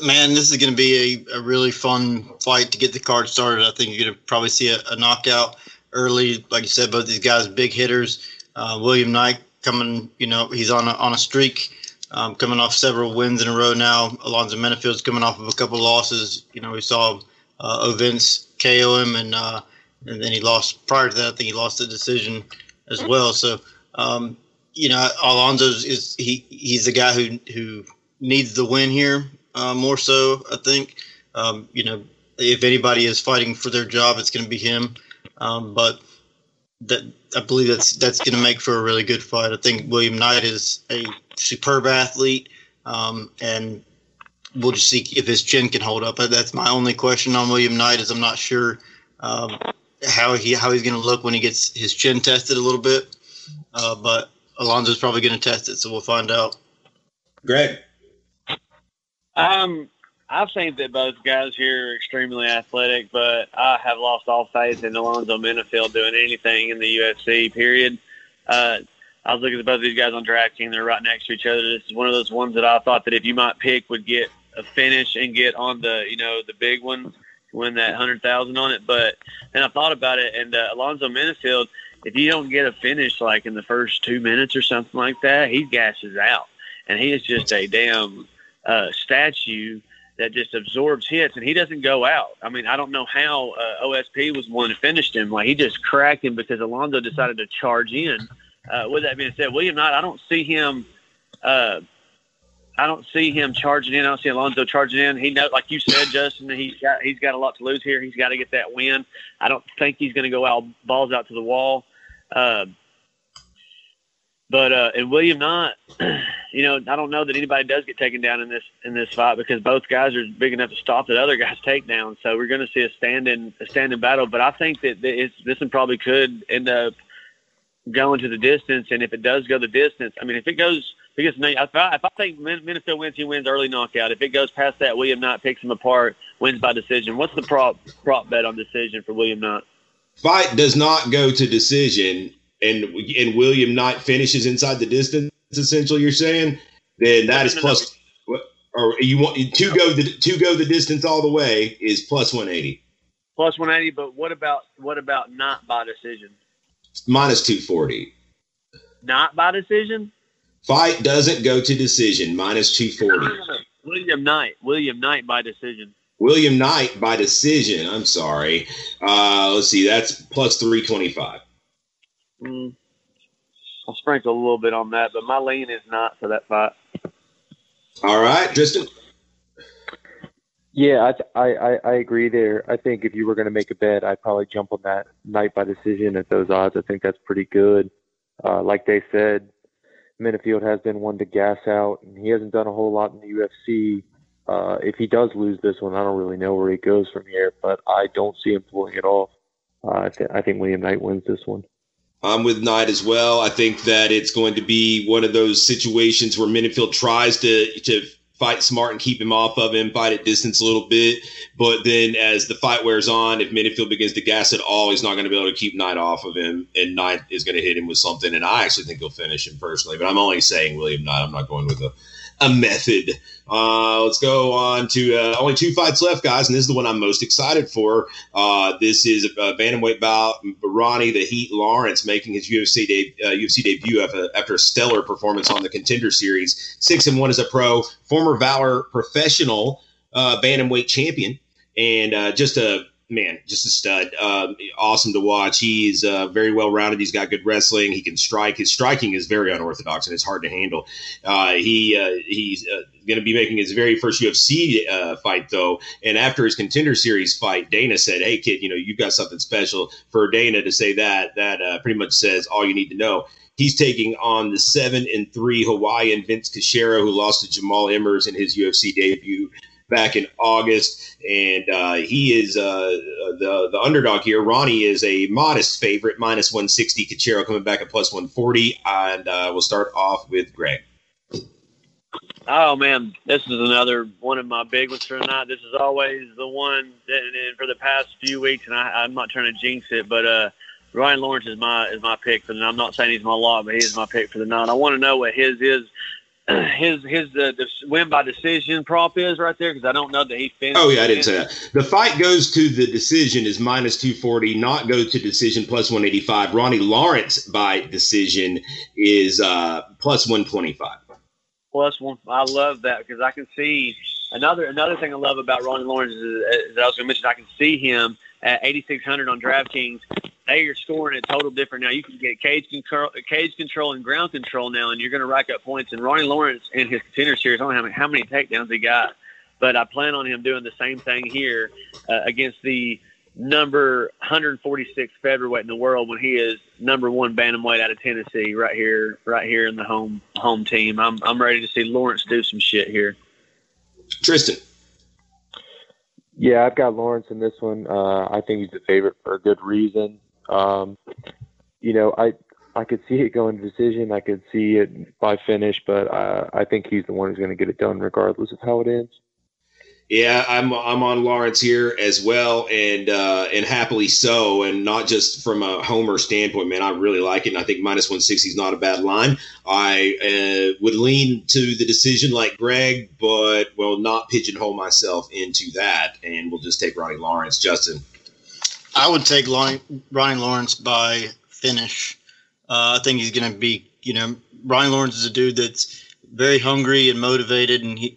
Man, this is going to be a really fun fight to get the card started. I think you're going to probably see a knockout early. Like you said, both these guys big hitters. William Knight coming, you know, he's on a streak, coming off several wins in a row now. Alonzo Minifield's coming off of a couple losses. You know, we saw Ovince KO him, and then he lost prior to that. I think he lost the decision as well. So, you know, Alonzo is he's the guy who needs the win here. More so, I think, you know, if anybody is fighting for their job, it's going to be him. But I believe that's going to make for a really good fight. I think William Knight is a superb athlete, and we'll just see if his chin can hold up. That's my only question on William Knight is I'm not sure how he's going to look when he gets his chin tested a little bit. But Alonzo's probably going to test it, so we'll find out. Greg. I think that both guys here are extremely athletic, but I have lost all faith in Alonzo Minifield doing anything in the UFC, period. I was looking at both of these guys on DraftKings. They're right next to each other. This is one of those ones that I thought that if you might pick would get a finish and get on the, you know, the big one, win that $100,000 on it. But then I thought about it, and Alonzo Minifield, if you don't get a finish like in the first 2 minutes or something like that, he gasses out. And he is just a damn statue that just absorbs hits, and he doesn't go out. I mean, I don't know how OSP was the one that finished him. Like, he just cracked him because Alonzo decided to charge in. With that being said, William Knight, I don't see him charging in. I don't see Alonzo charging in. He knows, like you said, Justin, he's got a lot to lose here. He's got to get that win. I don't think he's going to go out balls out to the wall. And William Knight, you know, I don't know that anybody does get taken down in this fight because both guys are big enough to stop that other guy's takedown. So we're going to see a stand-in battle. But I think that this one probably could end up going to the distance. And if it does go the distance, I mean, if I think Minifield wins, he wins early knockout. If it goes past that, William Knight picks him apart, wins by decision. What's the prop bet on decision for William Knight? Fight does not go to decision. And William Knight finishes inside the distance, essentially, you're saying, then that is plus. Or you want to go the distance all the way is +180. +180, but what about not by decision? -240. Not by decision. Fight doesn't go to decision. -240. No. William Knight by decision. William Knight by decision. I'm sorry. Let's see. That's +325. I'll sprinkle a little bit on that, but my lean is not for that fight. All right, Tristan. Yeah, I agree there. I think if you were going to make a bet, I'd probably jump on that Knight by decision at those odds. I think that's pretty good. Like they said, Minifield has been one to gas out, and he hasn't done a whole lot in the UFC. If he does lose this one, I don't really know where he goes from here, but I don't see him pulling it off. I think William Knight wins this one. I'm with Knight as well. I think that it's going to be one of those situations where Minifield tries to fight smart and keep him off of him, fight at distance a little bit. But then as the fight wears on, if Minifield begins to gas at all, he's not going to be able to keep Knight off of him. And Knight is going to hit him with something. And I actually think he'll finish him personally. But I'm only saying William Knight. I'm not going with a method. Let's go on to only two fights left, guys, and this is the one I'm most excited for. This is a bantamweight bout. Barani the Heat Lawrence making his UFC debut after a stellar performance on the Contender Series. 6-1 as a pro, former Valor professional bantamweight champion, and just a stud. Awesome to watch. He's very well-rounded. He's got good wrestling. He can strike. His striking is very unorthodox, and it's hard to handle. He's going to be making his very first UFC fight, though. And after his Contender Series fight, Dana said, hey, kid, you've got something special. For Dana to say that pretty much says all you need to know. He's taking on the 7-3 Hawaiian Vince Kuchera, who lost to Jamal Emmers in his UFC debut back in August, and he is the underdog here. Ronnie is a modest favorite, -160. Kuchera coming back at +140, and we'll start off with Greg. Oh, man, this is another one of my big ones for tonight. This is always the one that, and for the past few weeks, and I'm not trying to jinx it, but Ryan Lawrence is my pick for the night. I'm not saying he's my lot, but he is my pick for the night. I want to know what his is. His win by decision prop is right there, because I don't know that he finished. Oh, yeah, I didn't say that. The fight goes to the decision is -240, not go to decision +185. Ronnie Lawrence by decision is +125. I love that, because I can see another thing I love about Ronnie Lawrence is that I was going to mention, I can see him at 8,600 on DraftKings. They are scoring a total different now. You can get cage control and ground control now, and you're going to rack up points. And Ronnie Lawrence in his Contender Series, I don't know how many takedowns he got, but I plan on him doing the same thing here against the number 146 featherweight in the world when he is number one bantamweight out of Tennessee right here in the home team. I'm ready to see Lawrence do some shit here. Tristan. Yeah, I've got Lawrence in this one. I think he's the favorite for a good reason. I could see it going to decision. I could see it by finish, but I think he's the one who's going to get it done regardless of how it ends. Yeah, I'm on Lawrence here as well, and happily so, and not just from a homer standpoint, man. I really like it, and I think -160 is not a bad line. I would lean to the decision like Greg, but will not pigeonhole myself into that, and we'll just take Ronnie Lawrence. Justin? I would take Ronnie Lawrence by finish. I think he's going to be, Ronnie Lawrence is a dude that's very hungry and motivated, and he's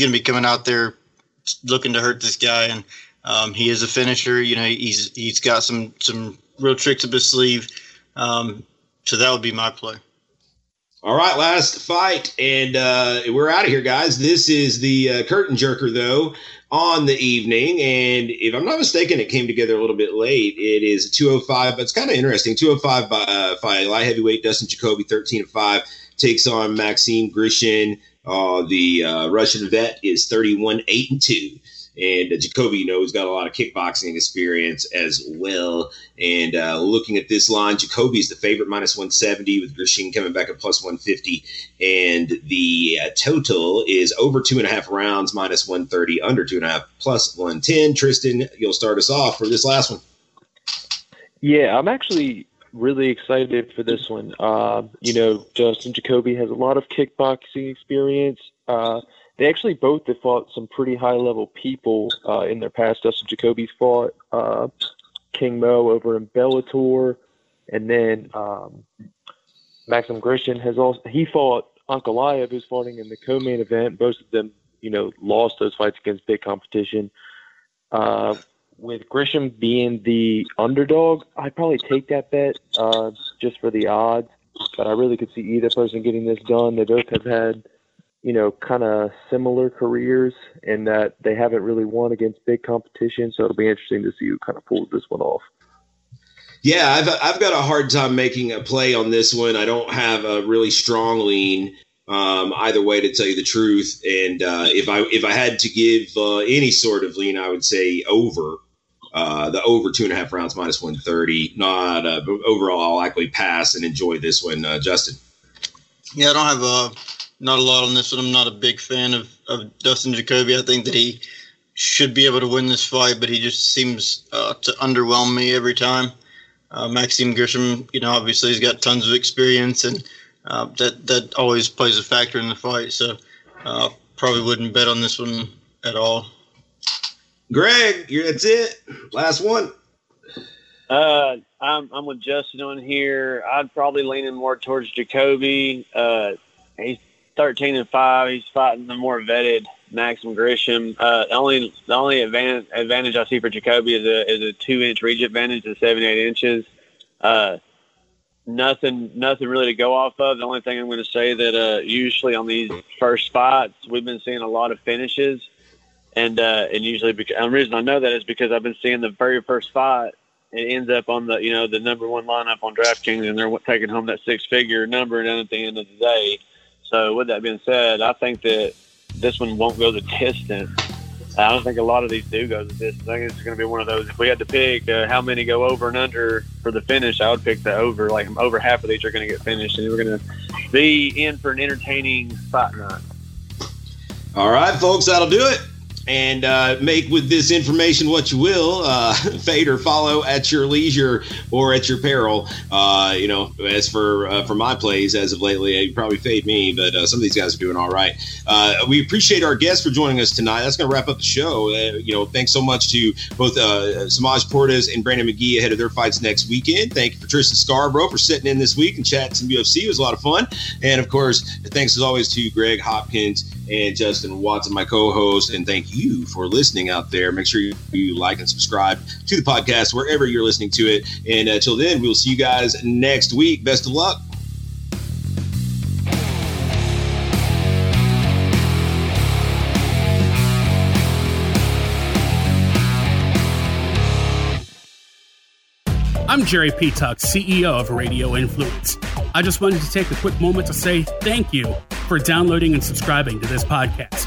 going to be coming out there looking to hurt this guy, and he is a finisher. He's got some real tricks up his sleeve. So that would be my play. All right, last fight, and we're out of here, guys. This is the curtain jerker, though, on the evening, and if I'm not mistaken, it came together a little bit late. It is 205, but it's kind of interesting. 205 by light heavyweight Dustin Jacoby, 13-5, takes on Maxim Grishin. The Russian vet is 31-8-2, and Jacoby, he's got a lot of kickboxing experience as well. And looking at this line, Jacoby's the favorite, -170, with Grishin coming back at +150. And the total is over 2.5 rounds, -130, under 2.5, +110. Tristan, you'll start us off for this last one. Yeah, I'm actually really excited for this one. Dustin Jacoby has a lot of kickboxing experience. They actually both have fought some pretty high-level people in their past. Dustin Jacoby fought King Mo over in Bellator, and then Maxim Grishin he fought Ankalaev, who's fighting in the co-main event. Both of them, lost those fights against big competition. With Grisham being the underdog, I'd probably take that bet just for the odds. But I really could see either person getting this done. They both have had, kind of similar careers in that they haven't really won against big competition. So it'll be interesting to see who kind of pulls this one off. Yeah, I've got a hard time making a play on this one. I don't have a really strong lean either way, to tell you the truth. And if I had to give any sort of lean, I would say over. The over 2.5 rounds -130. Not overall, I'll likely pass and enjoy this one. Justin. Yeah, I don't have not a lot on this one. I'm not a big fan of Dustin Jacoby. I think that he should be able to win this fight, but he just seems to underwhelm me every time. Maxime Gershom, you know, obviously he's got tons of experience, and that always plays a factor in the fight. So probably wouldn't bet on this one at all. Greg, that's it. Last one. I'm with Justin on here. I'd probably lean in more towards Jacoby. He's 13-5. He's fighting the more vetted Maxim Grisham. The only advantage I see for Jacoby is a 2-inch reach advantage to 7-8 inches. Nothing really to go off of. The only thing I'm going to say that usually on these first fights we've been seeing a lot of finishes, and usually the reason I know that is because I've been seeing the very first fight. It ends up on the, you know, the number one lineup on DraftKings, and they're taking home that 6-figure number down at the end of the day. So with that being said, I think that this one won't go the distance. I don't think a lot of these do go the distance. I think it's going to be one of those. If we had to pick how many go over and under for the finish, I would pick the over. Like over half of these are going to get finished, and we're going to be in for an entertaining fight night. All right, folks, that'll do it. And make with this information what you will. Fade or follow at your leisure or at your peril. You know, as for my plays as of lately, you probably fade me, but some of these guys are doing all right. We appreciate our guests for joining us tonight. That's going to wrap up the show. You know, thanks so much to both Semaj Portis and Brandon McGhee ahead of their fights next weekend. Thank you for Tristan Scarborough for sitting in this week and chatting some UFC. It was a lot of fun. And, of course, thanks as always to Greg Hopkins and Justin Watson, my co-host, and thank you for listening out there. Make sure you like and subscribe to the podcast wherever you're listening to it. And until then, we'll see you guys next week. Best of luck. I'm Jerry Petuck, CEO of Radio Influence. I just wanted to take a quick moment to say thank you for downloading and subscribing to this podcast.